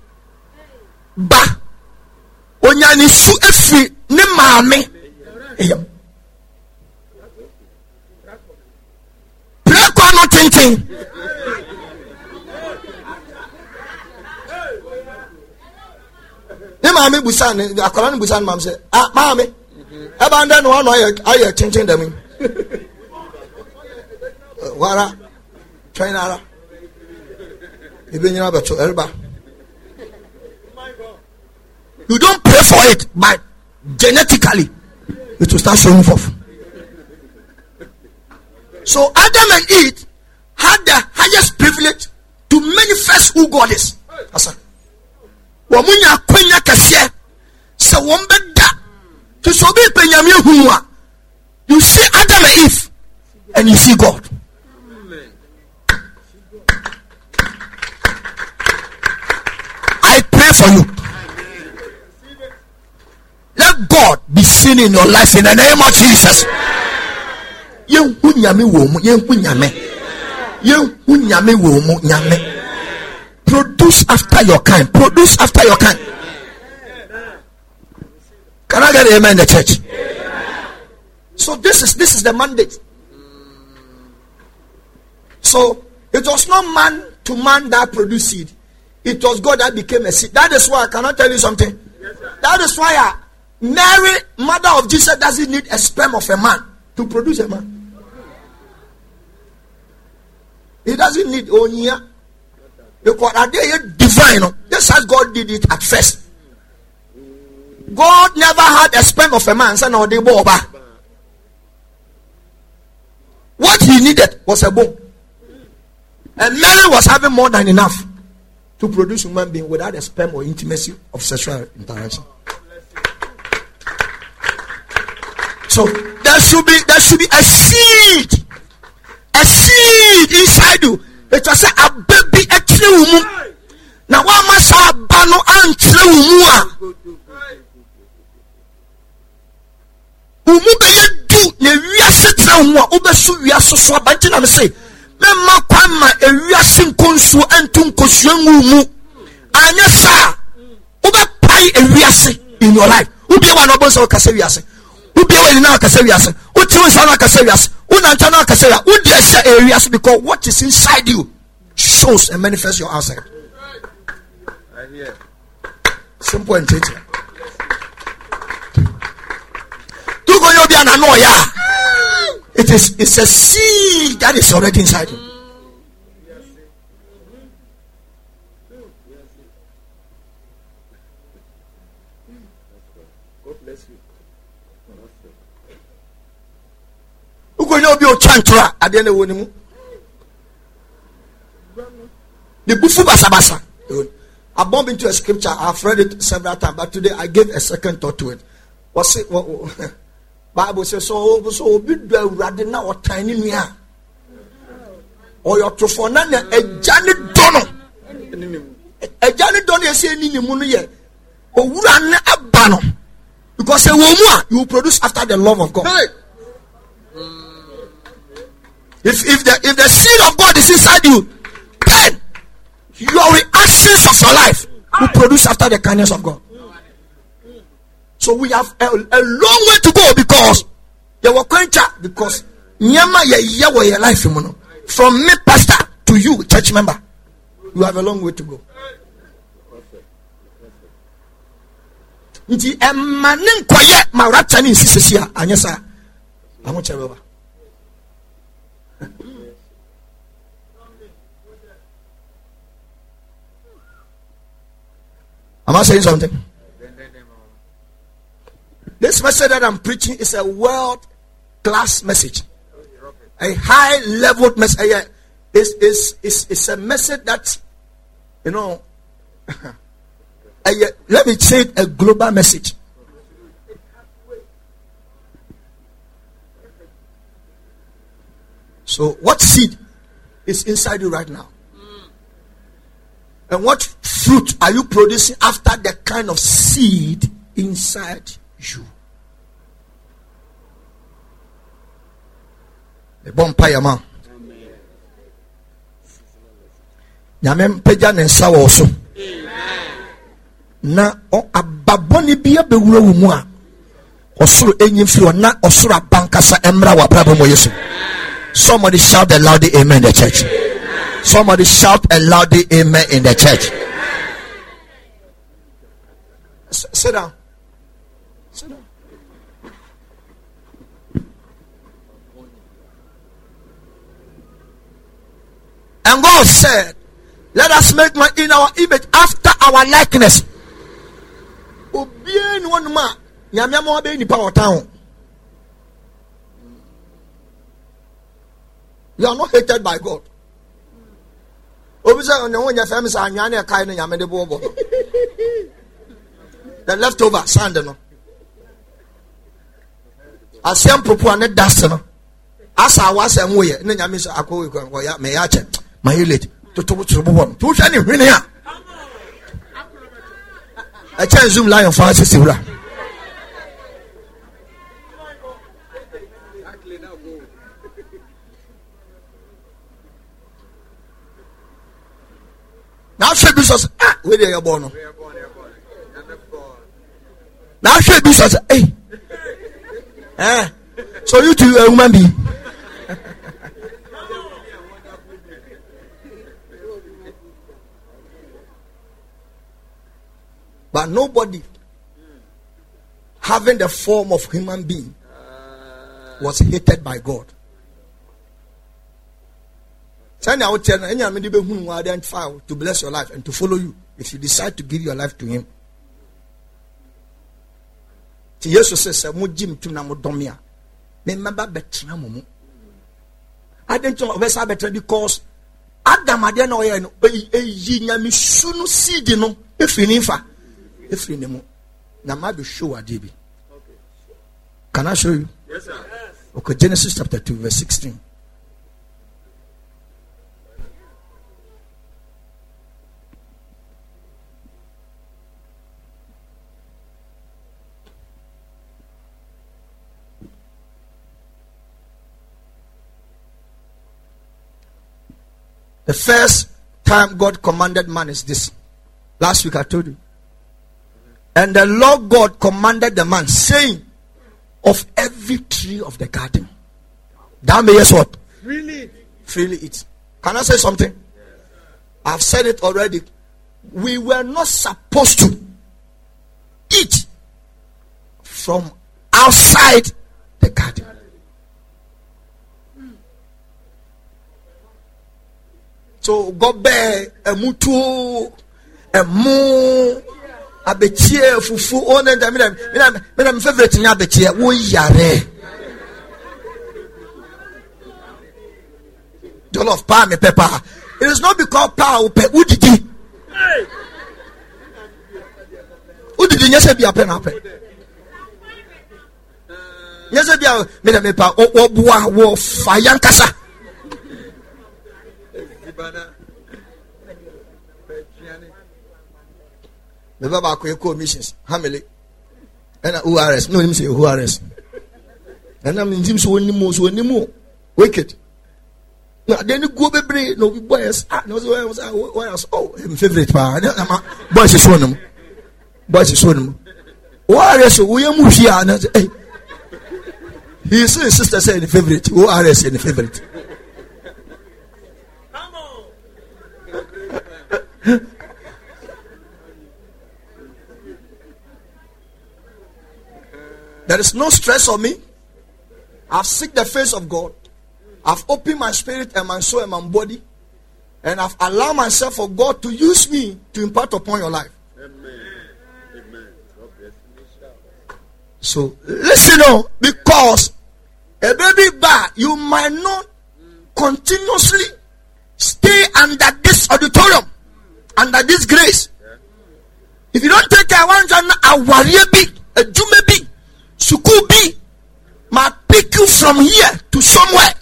Ba. Onyani su efi ne maame. Eyam. Preko no tintin. Ne maame busa ne akwara ne busa ne maame sɛ ah maame ɛba ndɛ no ɔno ayɛ ayɛ kyenkyen dɛm wara twɛn ara ebi nyina bɛto ɛreba. You don't pray for it, but genetically it will start showing forth. So Adam and Eve had the highest privilege to manifest who God is. Asa. Wamunya kwenya kasiye se wombeda to sobi penyamye huwa. You see Adam and Eve and you see God. Amen. I pray for you. Amen. Let God be seen in your life in the name of Jesus. Yen hunyame womu yen hunyame. Yen hunyame womu nyame. Produce after your kind. Produce after your kind. Can I get an amen in the church? Amen. So this is this is the mandate. So it was not man to man that produced seed. It was God that became a seed. That is why, can I tell you something? Yes, sir. That is why uh, Mary, mother of Jesus, doesn't need a sperm of a man to produce a man. He doesn't need Onya. Because are they divine? Just as God did it at first. God never had a sperm of a man. What he needed was a bone. And Mary was having more than enough to produce human being without a sperm or intimacy of sexual interaction. So there should be there should be a seed. A seed inside you. It was a baby a tree. Now one must have bano and tree umu. Umu be do ne wiase tree umu. Ube su wiase swa. But then I say, me ma kwama e wiase konsu entun konsu umu. Anya sa ube pay e wiase in your life. Ube wa no bonso kase wiase. Ube wa ni na kase wiase. Uchiwe sana kase wiase. Areas because what is inside you shows and manifests your outside. Simple and tricky. It is it's a seed that is already inside you. The bufu basa basa. I bumped into a scripture. I've read it several times, but today I gave a second thought to it. What's it? What, what, Bible says so. So be radina or tiny niya or your trofonana a jani dono a jani dono yesi ni ni munu ye o wura ne abano because a woman you produce after the love of God. If if the if the seed of God is inside you, then your reactions of your life will produce after the kindness of God. So we have a, a long way to go because there were quencha because nyama ya wa your life from me pastor to you church member, you have a long way to go. Nti emanin koye mawracha ni sisisia anyesa amuchewa. Am I saying something? This message that I'm preaching is a world class message, a high level message. It's, it's, it's, it's a message that, you know, a, let me say it, a global message. So what seed is inside you right now? Mm. And what fruit are you producing after the kind of seed inside you? The bomb pie man. Amen. Na o ababoni bia bewura wo mu a osoro enyimfio na osoro abankasa emra wa brabo mo Yesu. Somebody shout a loud amen in the church. Amen. Somebody shout a loud amen in the church. S- sit down. Sit down. And God said, let us make man in our image after our likeness. Obien one ma nyamia mo be nipa otan. You are not hated by God. Obisa on your family say anyan e kai no nyame de bobo. The leftover sand no. Asiam popo an das no. Asa wase nwo ye na nyame so akwo ko ya me ya che. My late to to to bobo. Tu jani hwene ya. I can't zoom lion for us. Now, should be such ah, where they are born. Now, should be such hey, eh? So you two a woman be. But nobody having the form of human being was hated by God. Send out to bless your life and to follow you if you decide to give your life to Him. Jesus says, I didn't know where I better because Adam had no seed, you know, if in fact. If you know, now I will show a D B. Can I show you? Yes, sir. Okay, Genesis chapter two, verse sixteen. The first time God commanded man is this. Last week I told you. And the Lord God commanded the man, saying, of every tree of the garden, thou mayest what? Freely. Freely eat. Can I say something? Yes, I've said it already. We were not supposed to eat from outside the garden. So, God bear a mutu, a mu. I bet here for full on and I'm favorite in Abetia. We are don't love palm pepper. It is not because power would it would it yes be a pen up. Yes, be a madam paper or boa war fiancasa. The Baba Kuyoko missions, Hamile, and U R S. No, him say U R S. And I'm in Jim's only moves when you wicked. Now then you go be no boys. Ah, no, where else? Oh, him favorite power. Boys is one of them. Boys is one of them. U R S, we are moved here. And hey, his sister said the favorite. U R S in the favorite. Come on. There is no stress on me. I've seek the face of God. I've opened my spirit and my soul and my body. And I've allowed myself for God to use me to impart upon your life. Amen. Amen. So, listen on. Because a baby bar, you might not continuously stay under this auditorium. Under this grace. If you don't take care of one, a warrior be, a jume be. Sukubi might pick you from here to somewhere.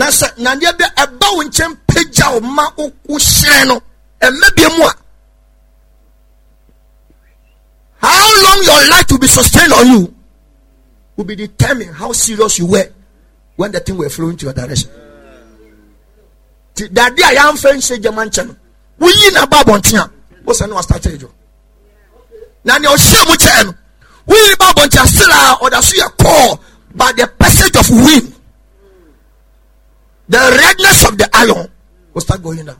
Nasa nandia be eba unchem peja o ma o kusheno. Emebemwa. How long your life will be sustained on you will be determined how serious you were when the thing were flowing to your direction. That day I am friend say German channel. We in a babontia. What's another strategy? Nani o shemu channel. We in a babontia still or that see a call by the passage of wind. The redness of the iron will start going down.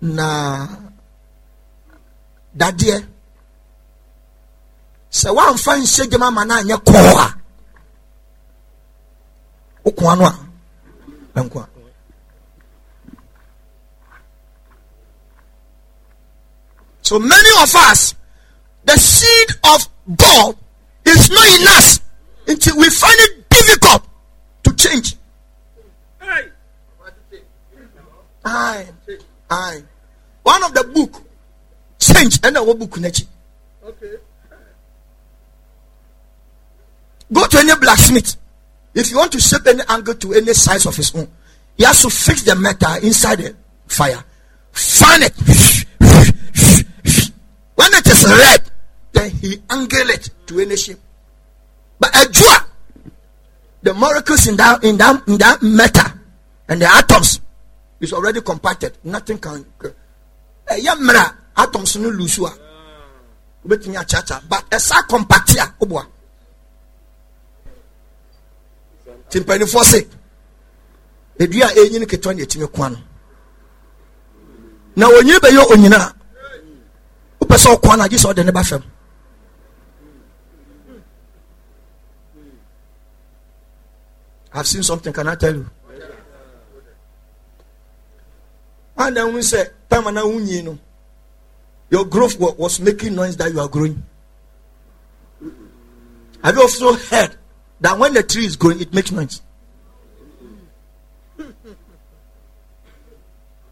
Nah, that dear. So one fine segment mana nya koa. Okwanwa. Enkwa. So many of us, the seed of God is not in us until we find it difficult to change. Aye. Aye. Aye. One of the book change and our book connection. Okay. Go to any blacksmith. If you want to shape any angle to any size of his own, he has to fix the metal inside the fire. Fan it. When it is red, then he angle it to any shape. But a drawer, the molecules in that in that in that metal and the atoms is already compacted. Nothing can. Yamra atoms no loose. But in a chacha, but esa compactia obwa. Timpani force. The dia enyi ne ketwa ne etime kwa no. Na onyi be yo onyina. O pese okwa na Jesus de ne ba fam. I've seen something, can I tell you? And then we say, time and you know, your growth was making noise that you are growing. Have you also heard that when the tree is growing, it makes noise?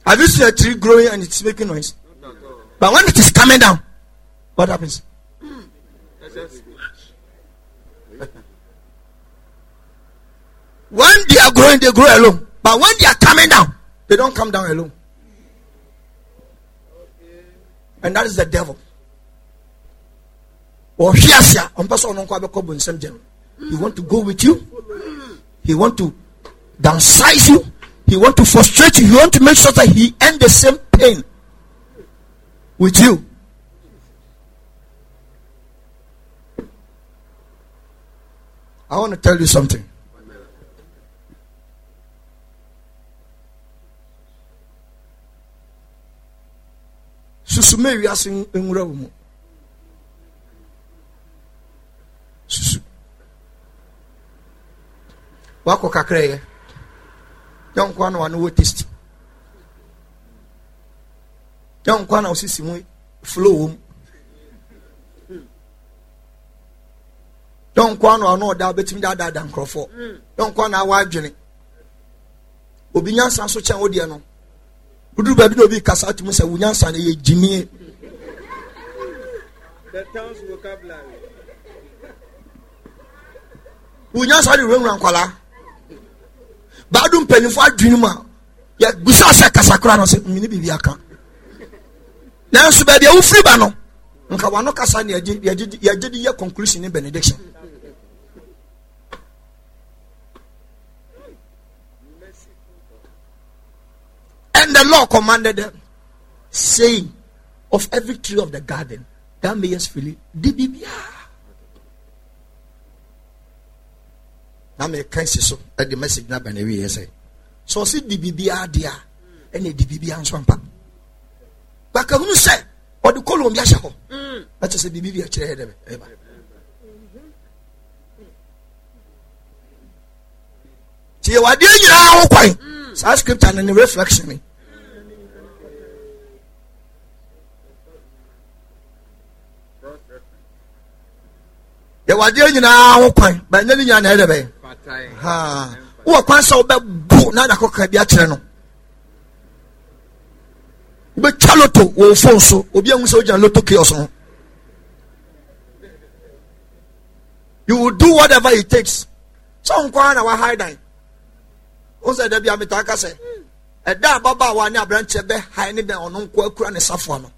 Have you seen a tree growing and it's making noise? But when it is coming down, what happens? When they are growing, they grow alone. But when they are coming down, they don't come down alone. And that is the devil. Or he want to go with you. He want to downsize you. He want to frustrate you. He want to make sure that he end the same pain with you. I want to tell you something. Susume we ask in Rawum. Susu. Wako Kakre. Young Kwan or no taste. Young Kwan or Sissimui flow. Young Kwan or no doubt between Dada and Crawford. Young Kwan our wife Jenny. Obinya Sansucha Odiano. Udu baby no be kasa ati musa wunyansa na ye jini. The town's vocabulary. Wunyansa di renran kwala. Ba dum penifo adwini ma. Ye gusa se kasa kura no se mini bibi aka. Na so be de awufri ba no. Nka wa no kasa na ye ye di ye conclusion ni benediction. And the Lord commanded them, saying, of every tree of the garden, thou mayest freely dibibia. Now me can see so at the message na benewe say. So see dibibia dia, and the dibibia nswampa. But can you say, or the Columbia shako? That is a dibibia chere dem. Tie wade nyira wo kwan. Sa scripture na ni reflection me. They were doing now, but then you are not away. Ah, what pass out that boot? Not a cocker, the channel. But Chaloto will phone so, or young soldier, Loto Kioson. You will do whatever it takes So nkwa na wa high down. Unse da bia metaka se. E da baba wa ni abranche be high ni be onu nkwa akura ne safo no.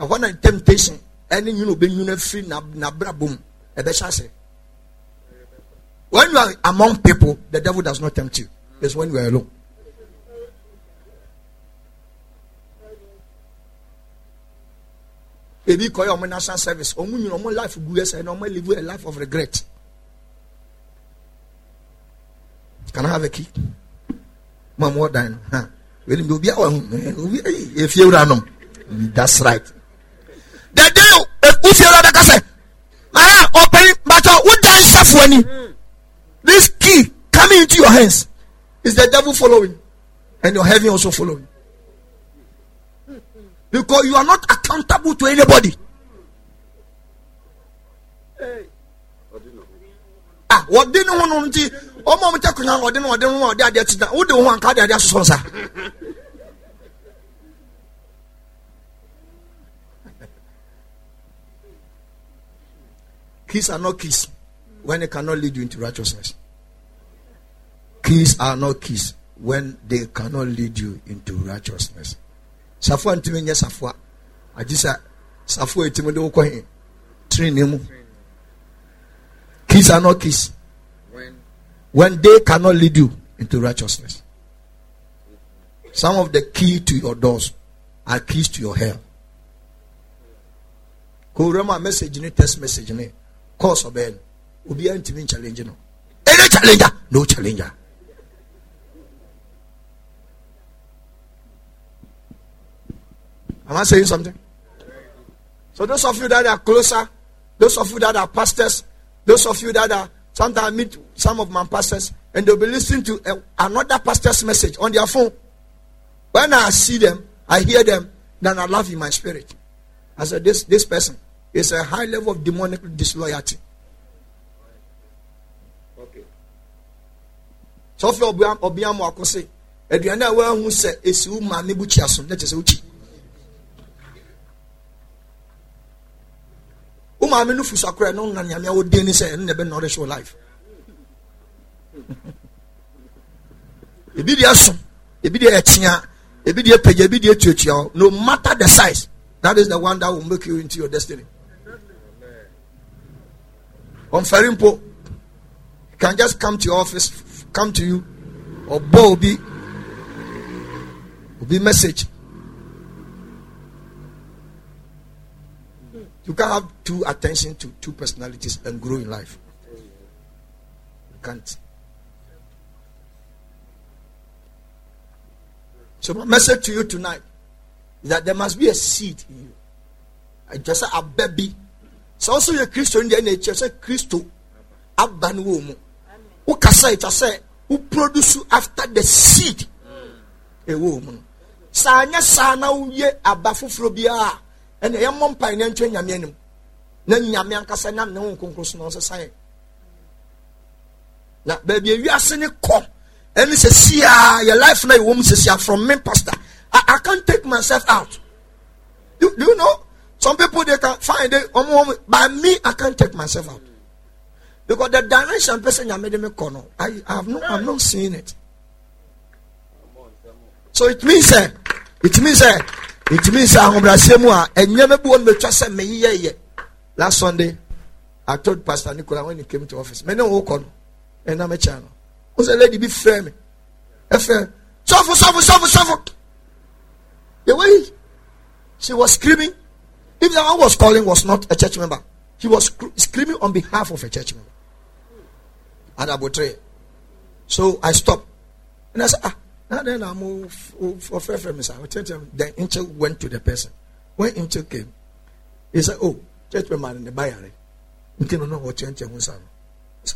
E ho na temptation any nyuno be nyuno free na na brabom e be chase. When you are among people, the devil does not tempt you. It's when you are alone. Baby, call your national service. Omo you omo life goodness and omo live a life of regret. Can I have a key? Mom, what dine? Huh? If you run, that's right. The deal. If you run, I say, my open battle. What die suffering? This key coming into your hands is the devil following, and your heaven also following. Because you are not accountable to anybody. Hey. Ah, what didn't want to oh, Mamma, take a hand, or didn't want to do that. Who don't want to do that? Keys are not keys when they cannot lead you into righteousness. Keys are not keys when they cannot lead you into righteousness. Safwa ntimi nya safwa ajisa safwa etimi de wokɔ hin train emu kiss are not kiss when when they cannot lead you into righteousness. Some of the key to your doors are keys to your hell. Ko rema message ni text message ni cause obel obi ntimi challenge no any challenger no challenger. Am I saying something? So those of you that are closer, those of you that are pastors, those of you that are, sometimes I meet some of my pastors, and they'll be listening to a, another pastor's message on their phone. When I see them, I hear them, then I laugh in my spirit. I said, this, this person is a high level of demonic disloyalty. Okay. So if you're Obiamo, I could say, Adriana, well, who said, it's who my Mibuchi Asun, that is Uchi. Uma aminu fusakure no nanya me o deni say no be nourish your life. Ebi dia so, ebi dia etia, ebi dia pege, ebi dia tuetua. No matter the size, that is the one that will make you into your destiny. On Ferimpo can just come to your office, come to you, or bo obi obi message. You can't have two attention to two personalities and grow in life. You can't. So my message to you tonight is that there must be a seed in you. I just a baby. So also your Christian in the nature say Christo abanu omo. Who kasa it say who produce after the seed. E wo omo. Sa anya sa na uye abafufro bia. And a young pine and train Yamianum. Then Yamian Casanam, no conclusion on society. Now, baby, you are sending a call. And it's a see, your life like woman says, you are from me, Pastor. I can't take myself out. Do, do you know? Some people they can find it, by me, I can't take myself out. Because the dimension person you made me corner, I have no, I'm not seeing it. So it means, uh, it means, uh, It means I am last Sunday, I told Pastor Nicola when he came to office, "Me no walk on, and I'm a channel." I said, "Lady, be firm, firm." Suffer, suffer, suffer, suffer. The way she was screaming, if the one was calling was not a church member, he was screaming on behalf of a church member. And I betrayed. So I stopped, and I said, "Ah." And then I moved for fair famous. I would tell them the angel went to the person. When angel came, he said, "Oh, church man in the bayare. You cannot know what angel was on."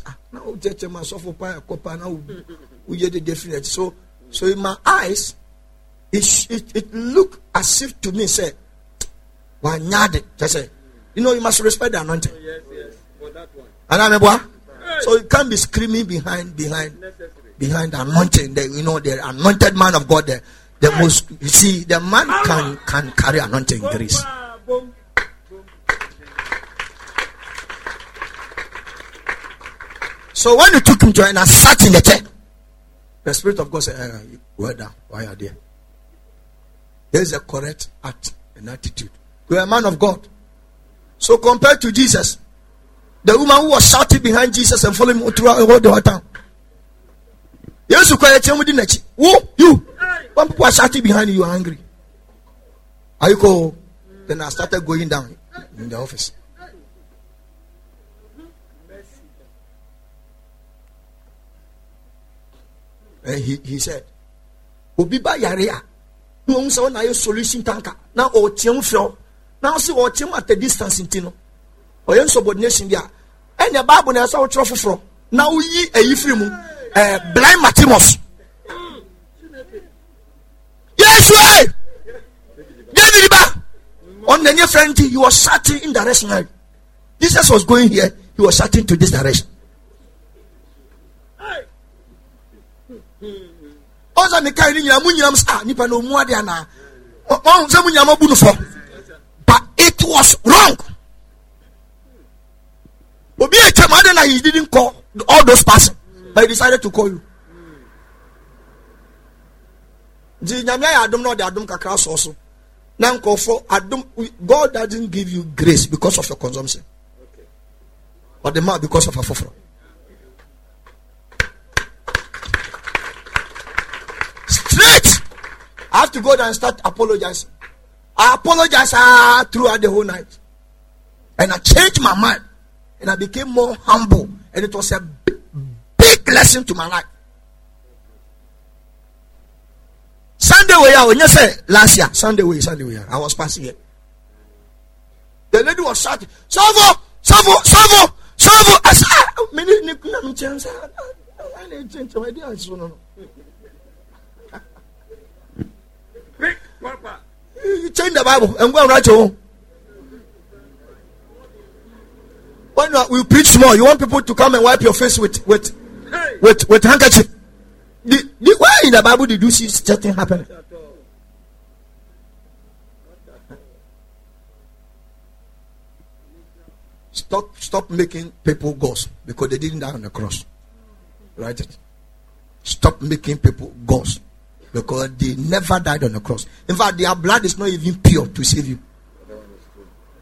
Ah, now church man so for pay a copper now. We get the definite. So, so in my eyes, it it, it looked as if to me said, "Why not it?" I said, "You know, you must respect the anointing." Oh, yes, yes, for that one. And I remember, so you can't be screaming behind behind. Behind the anointing, the, you know, the anointed man of God, the, the most, you see, the man can, can carry anointing grace. So when you took him to and I sat in the chair, the Spirit of God said, eh, well done, why are there? There is a correct act and attitude. You are a man of God. So compared to Jesus, the woman who was shouting behind Jesus and following him throughout the whole town. Yes, you can't tell me the next. Who? You. When people are shouting behind you, you are angry. Are you cold? Then I started going down in the office. And he, he said, Obiba Yarea, you only saw a solution tanker. Now, or Tim Flow. Now, see what Tim at the distance in Tino. Or in subordination, yeah. And the Bible has our trophy from. Now, ye a Ephraim. Uh, blind Matimos. Yes, why? David Iba. On the near friend, he was shouting in the direction. Jesus was going here, he was shouting to this direction. Oza mekari nyam nyam sa nipa no mu ade ana. On se mu nyam abu no fo. But it was wrong. Obi e tell me that he didn't call all those persons. But he decided to call you. God doesn't give you grace because of your consumption. But the man because of a fofro. Straight. I have to go there and start apologizing. I apologized ah, throughout the whole night. And I changed my mind. And I became more humble. And it was a lesson to my life. Sunday way out, when you say last year, Sunday way, Sunday way, I was passing here. The lady was shouting, Salvo, Salvo, Salvo, Salvo. I said, you change the Bible and go and write your own. Why not? We preach more. You want people to come and wipe your face with with with, with handkerchief. The, the, why in the Bible did you see such thing happen? Stop stop making people gods because they didn't die on the cross. Write it. Stop making people gods because they never died on the cross. In fact, their blood is not even pure to save you.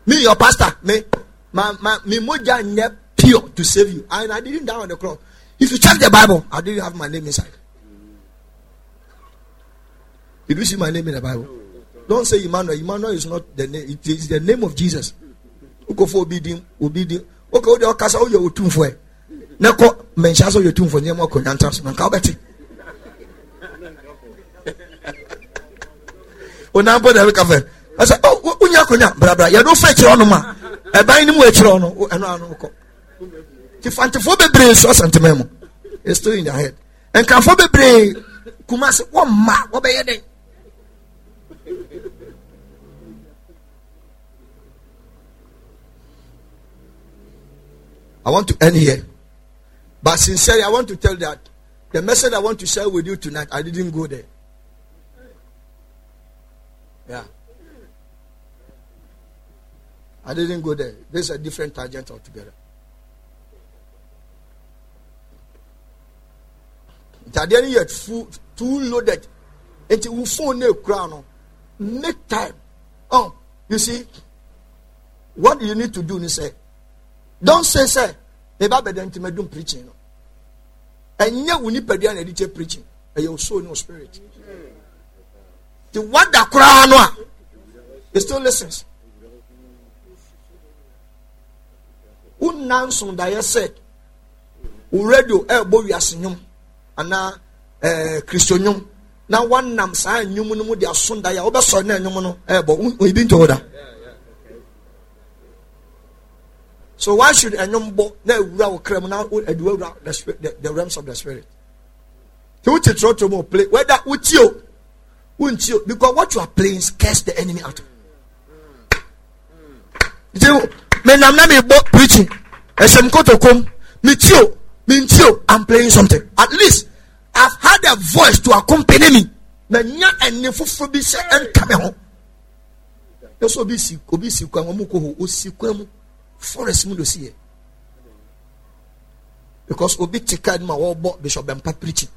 Me, your pastor, me. My my moja never pure to save you. And I didn't die on the cross. If you check the Bible, I didn't have my name inside. Did you see my name in the Bible? Don't say Emmanuel. Emmanuel is not the name. It is the name of Jesus. Uko for obedient, obedient. Uko the okasa o your tomb for. Nako menchaso your tomb for nyemo ko nyantas nka obeti. Onambo na we ka fe. I said, oh, unya ko nya bra bra. You don't fetch your ma. Eba ni mu etro no eno anu ko ti fantefo bebre so santememo it's still in your head and kan fo bebre kuma se wo ma wo be ye den I want to end here, but sincerely I want to tell that the message I want to share with you tonight, I didn't go there. Yeah, I didn't go there. There's a different tangent altogether. Tadiani yet full, too loaded. And you phone no crown. Make time. Oh, you see, what you need to do is say, don't say say. The Bible doesn't make them preaching. And yet we need Tadiani to teach preaching. And your soul no spirit. The what the crown? It still listens. Unanson that said, "Uredo elbow yasinyum, ana Christianum. Now one nam sa nyumu nyumu dia sunda ya oba sonda nyumu no elbow. We've been told that. So why should a nyumbo na ura okremu na edu ura the realms of the spirit? So we try to more play whether utio, utio because what you are playing scares the enemy out. You me nam na me preaching. Esem koto kom. Me tio, me tio. I'm playing something. At least I've had a voice to accompany me. Me nyan enifu fubi se en kameho. Yoso bi si, obi si kwa ngomu koho, osi kwa mu forest mu do siye. Because Obi Tika in my wall bought Bishop Bempa preaching.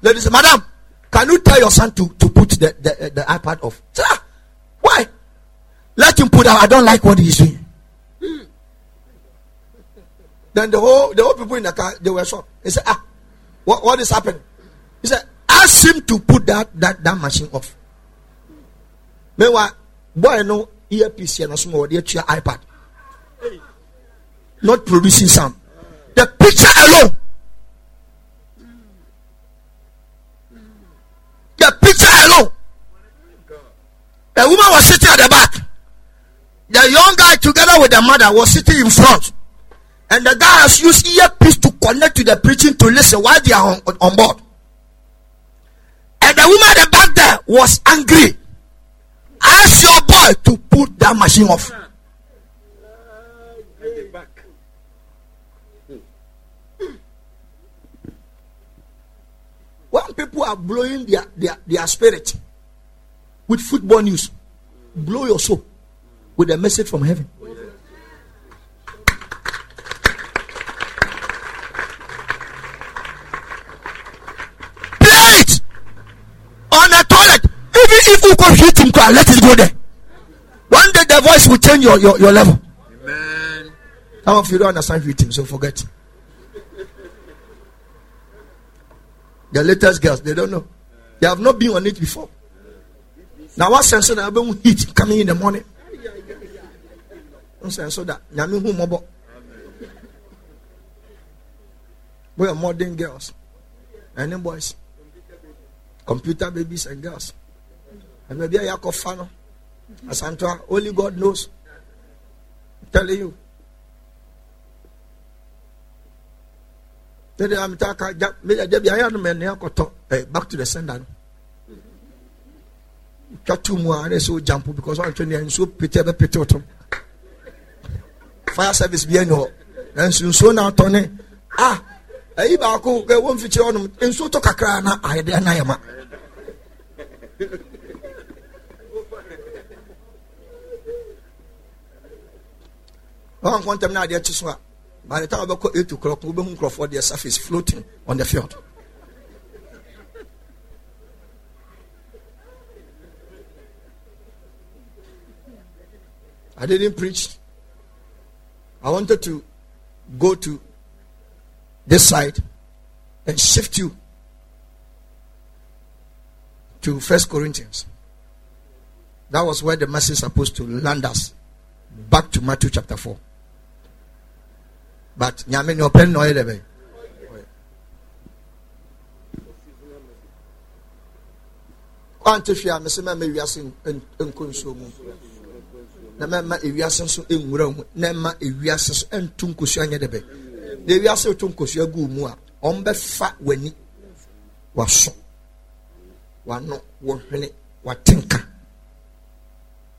Ladies, madam, can you tell your son to, to put the, the, the iPad off? Ah, why? Let him put out. I don't like what he's doing. Mm. Then the whole the whole people in the car, they were shocked. They said, ah, what, what is happening? He said, ask him to put that that, that machine off. Meanwhile, boy, no earpiece and no small iPad. Not producing sound. The picture alone. The picture alone. The woman was sitting at the back. The young guy together with the mother was sitting in front. And the guy has used earpiece to connect to the preaching to listen while they are on, on board. And the woman at the back there was angry. Ask your boy to put that machine off. When people are blowing their, their, their spirit with football news, blow your soul with a message from heaven. Oh, yeah. Play it on the toilet. Even if you can hit him, let it go there. One day the voice will change your, your, your level. Amen. Some of you don't understand hitting, so forget. The latest girls, they don't know. They have not been on it before. Now what sense that I've been hit coming in the morning? No sense that. We are modern girls and then boys, computer babies and girls. And maybe I have fun. As Antoine, only God knows. I'm telling you. Back to the sender. Jump because I'm trying to so pity fire service behind her. And so now Tony. Ah, I won't feature on him. And so took a crana. I dare Nayama. I want them now, dear Chiswa. By the time about eight o'clock, we will go for their surface floating on the field. I didn't preach. I wanted to go to this side and shift you to First Corinthians. That was where the message is supposed to land us back to Matthew chapter four. But Nyamin open no eleven. Quantifia, Miss Mamma, we are seeing in Consumo. Namma, if we are so in Rome, Namma, if we are so and Tunkusian Yedebe. They are so Tunkusia Gumua, on the fat when it was so. One not one minute, what tinker.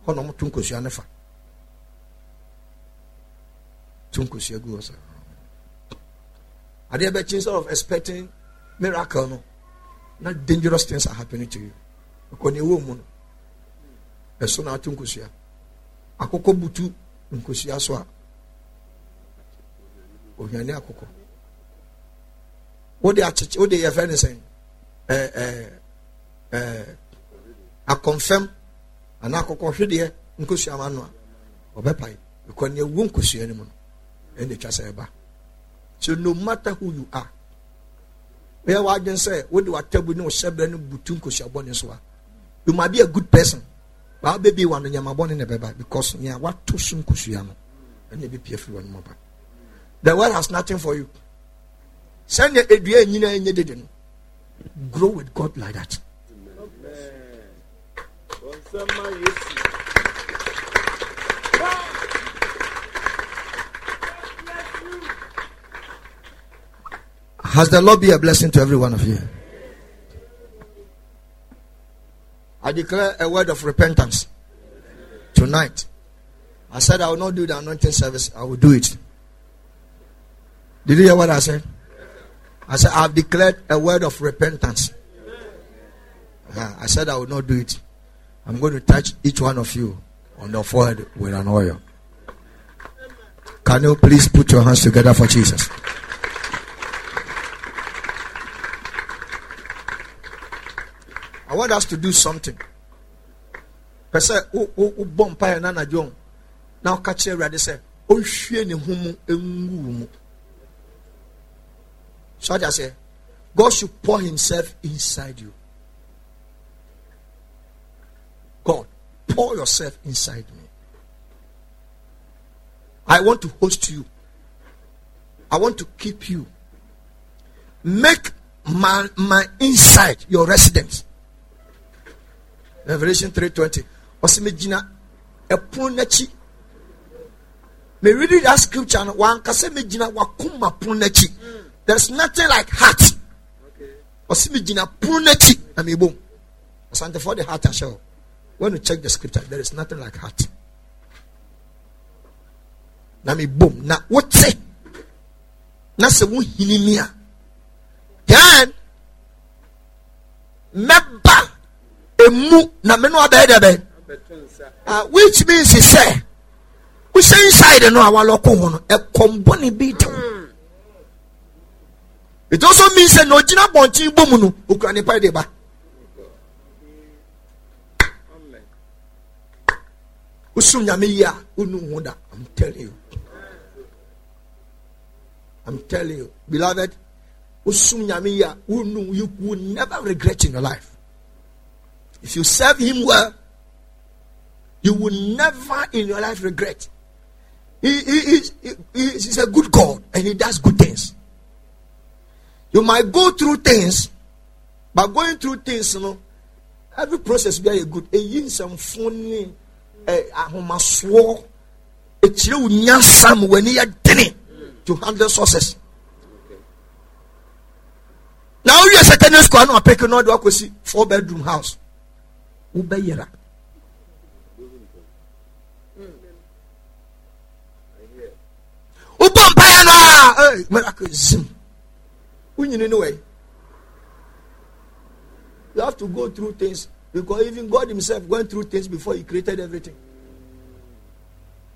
Honor Tunkusianafa. Are there better instead of expecting miracle? No, not dangerous things are happening to you. Because you woman, a son of Tunkusia, a cocoa butu, Tunkusia swa, Ogiania cocoa. What they are, what they are saying, a confirm, and a cocoa hidia, Tunkusia manua, or bepine. Because you won't question anyone. And they trust ever. So no matter who you are, where I can say, what do I tell you? No, Sebrenu you might be a good person, but I'll be one in my born in a baby because you are what too soon Kusiano and you be careful one more. The world has nothing for you. Send your idea and you didn't grow with God like that. Amen. Has the Lord be a blessing to every one of you? I declare a word of repentance tonight. I said I will not do the anointing service. I will do it. Did you hear what I said? I said I have declared a word of repentance. Yeah, I said I will not do it. I'm going to touch each one of you on the forehead with an oil. Can you please put your hands together for Jesus? I want us to do something. Now catch everybody say, "Oh, she ne humu engumu." So I just say, God should pour Himself inside you. God, pour yourself inside me. I want to host you. I want to keep you. Make my my inside your residence. Revelation three twenty. Osimejina epunechi. Me reading that scripture and one kase mejina wakuma punechi. There's nothing like heart. Osimejina punechi. Amebo. Asante for the heart and shell. When you check the scripture, there is nothing like heart. Na me boom. Na what say? Na se wo hinimia. Then meba emu na me no abede be. Ah, which means he say, we say inside no awaloko ho no e komboni bi dem. It also means say no jina bonchi bom no okwane pa de ba. I'm telling you. I'm telling you. Beloved, you will never regret in your life. If you serve Him well, you will never in your life regret. He, he, he, he, he is a good God and He does good things. You might go through things, but going through things, you know, every process will be good. And some funny. Ahoma it you nya sam when you dene to handle sources. Now you are secondary school no pick no do akosi four bedroom house. Ubeyera. Ubom pa na eh merakozim. Unyini no way. You have to go through things. Because even God Himself went through things before He created everything.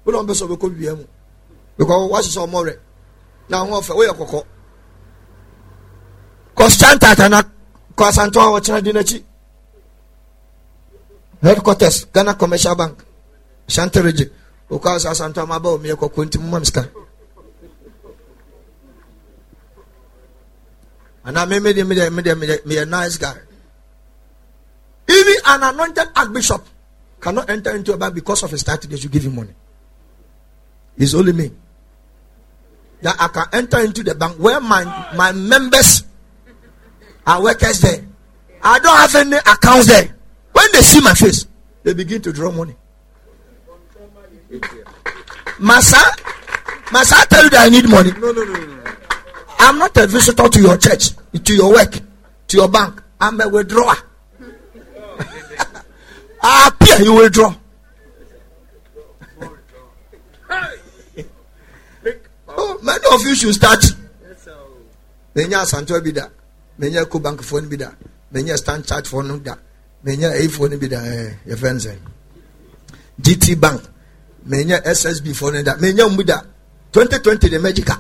We don't be so we could be able. Because what is our more? Now we are we are koko. Constanta tana Constantua wachana dinachi. Headquarters Ghana Commercial Bank, Ashanti region. Because Ashanti mabo mi yako kunti mumamska. And I made me me me me me a nice guy. Even an anointed archbishop cannot enter into a bank because of his thirty days. You give him money. It's only me that I can enter into the bank where my, my members are workers there. I don't have any accounts there. When they see my face, they begin to draw money. Masa, Masa, I tell you that I need money. No, no, no, no. I'm not a visitor to your church, to your work, to your bank. I'm a withdrawer. I appear, you will draw. Oh, many of you should start. Many are Santo Bida, many are Kubank phone Bida, many are Stand Chart phone Bida, many are A phone Bida, your friends. G T Bank, many are S S B phone Bida, many are Muda. twenty twenty, the magical.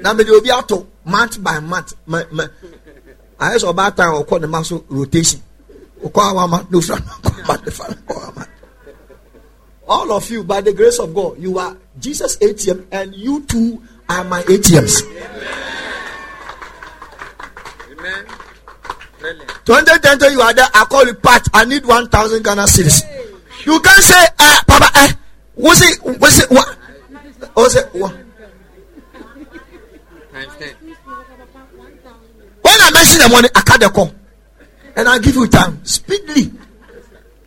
Now, we will be out to month by month. I have about time or call the muscle rotation. All of you, by the grace of God, you are Jesus' A T M, and you too are my A T Ms. Amen. twenty ten, you are there. I call you Pat. I need one thousand Ghana cedis. You can say, "Ah, Papa, eh, was it, was it what? Was it what?" When I mention the money, I can't come. And I give you time. Speedily.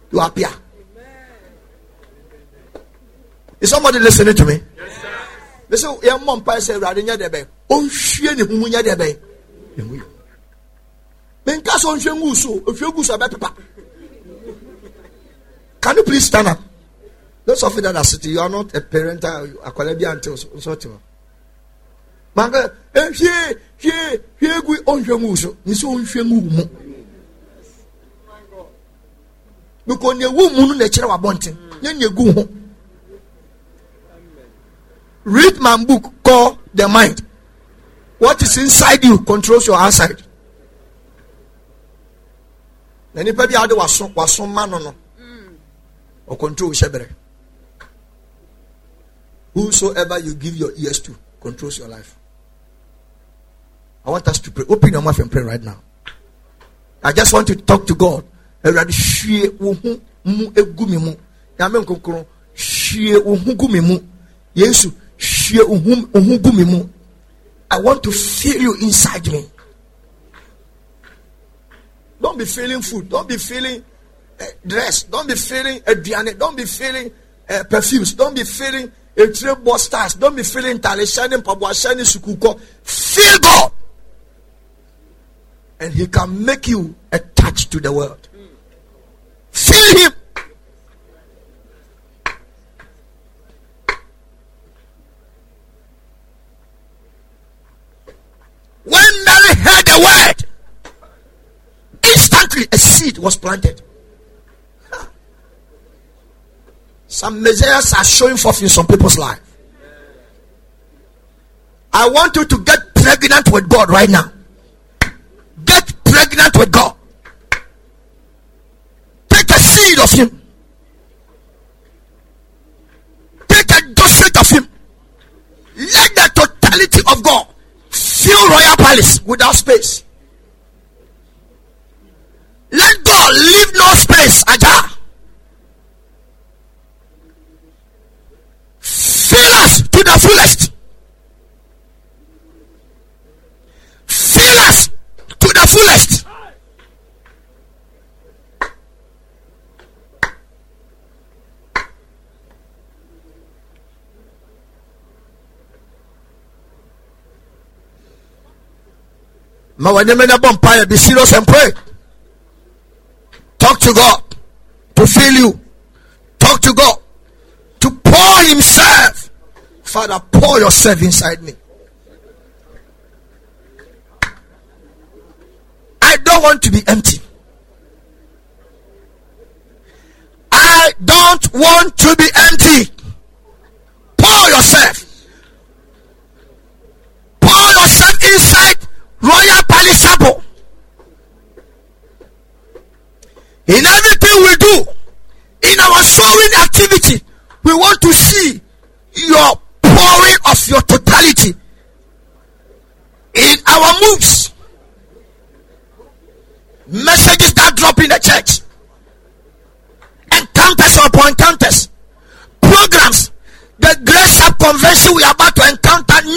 You appear. Is somebody listening to me? Yes, sir. Listen, your mom said, Radinya debe. Oh, she and Humunya debe. Menkas on Shemusu. If you go to Papa. Can you please stand up? Those of you that are sitting, you are not a parent, you are a Colombian. Manga, eh, here, here, here, we on Shemusu. Miss on Shemumu. Because you won't know the children are born. You go home. Read my book called The Mind. What is inside you controls your outside. Nani pebi ade waso waso mano no. O control shebre. Whosoever you give your ears to controls your life. I want us to pray. Open your mouth and pray right now. I just want to talk to God. I want to feel you inside me. Don't be feeling food. Don't be feeling uh, dress. Don't be feeling adriane. Don't be feeling uh, perfumes. Don't be feeling a triple stars. Don't be feeling talishani, pabwashani, sukuko. Feel God. And he can make you attached to the world. Feel him. When Mary heard the word, instantly a seed was planted. Huh. Some messiahs are showing forth in some people's life. I want you to get pregnant with God right now. Get pregnant with God. Take a seed of him. Take a dosage of him. Let the totality of God fill Royal Palace without space. Let God leave no space ajar. Fill us to the fullest. Fill us to the fullest. Be serious and pray. Talk to God to fill you. Talk to God to pour himself. Father, pour yourself inside me. I don't want to be empty. I don't want to be empty. Pour yourself. Pour yourself inside Royal Palace Chapel. In everything we do, in our sowing activity, we want to see your pouring of your totality in our moves, messages that drop in the church, encounters upon encounters, programs, the grace of convention we are about to encounter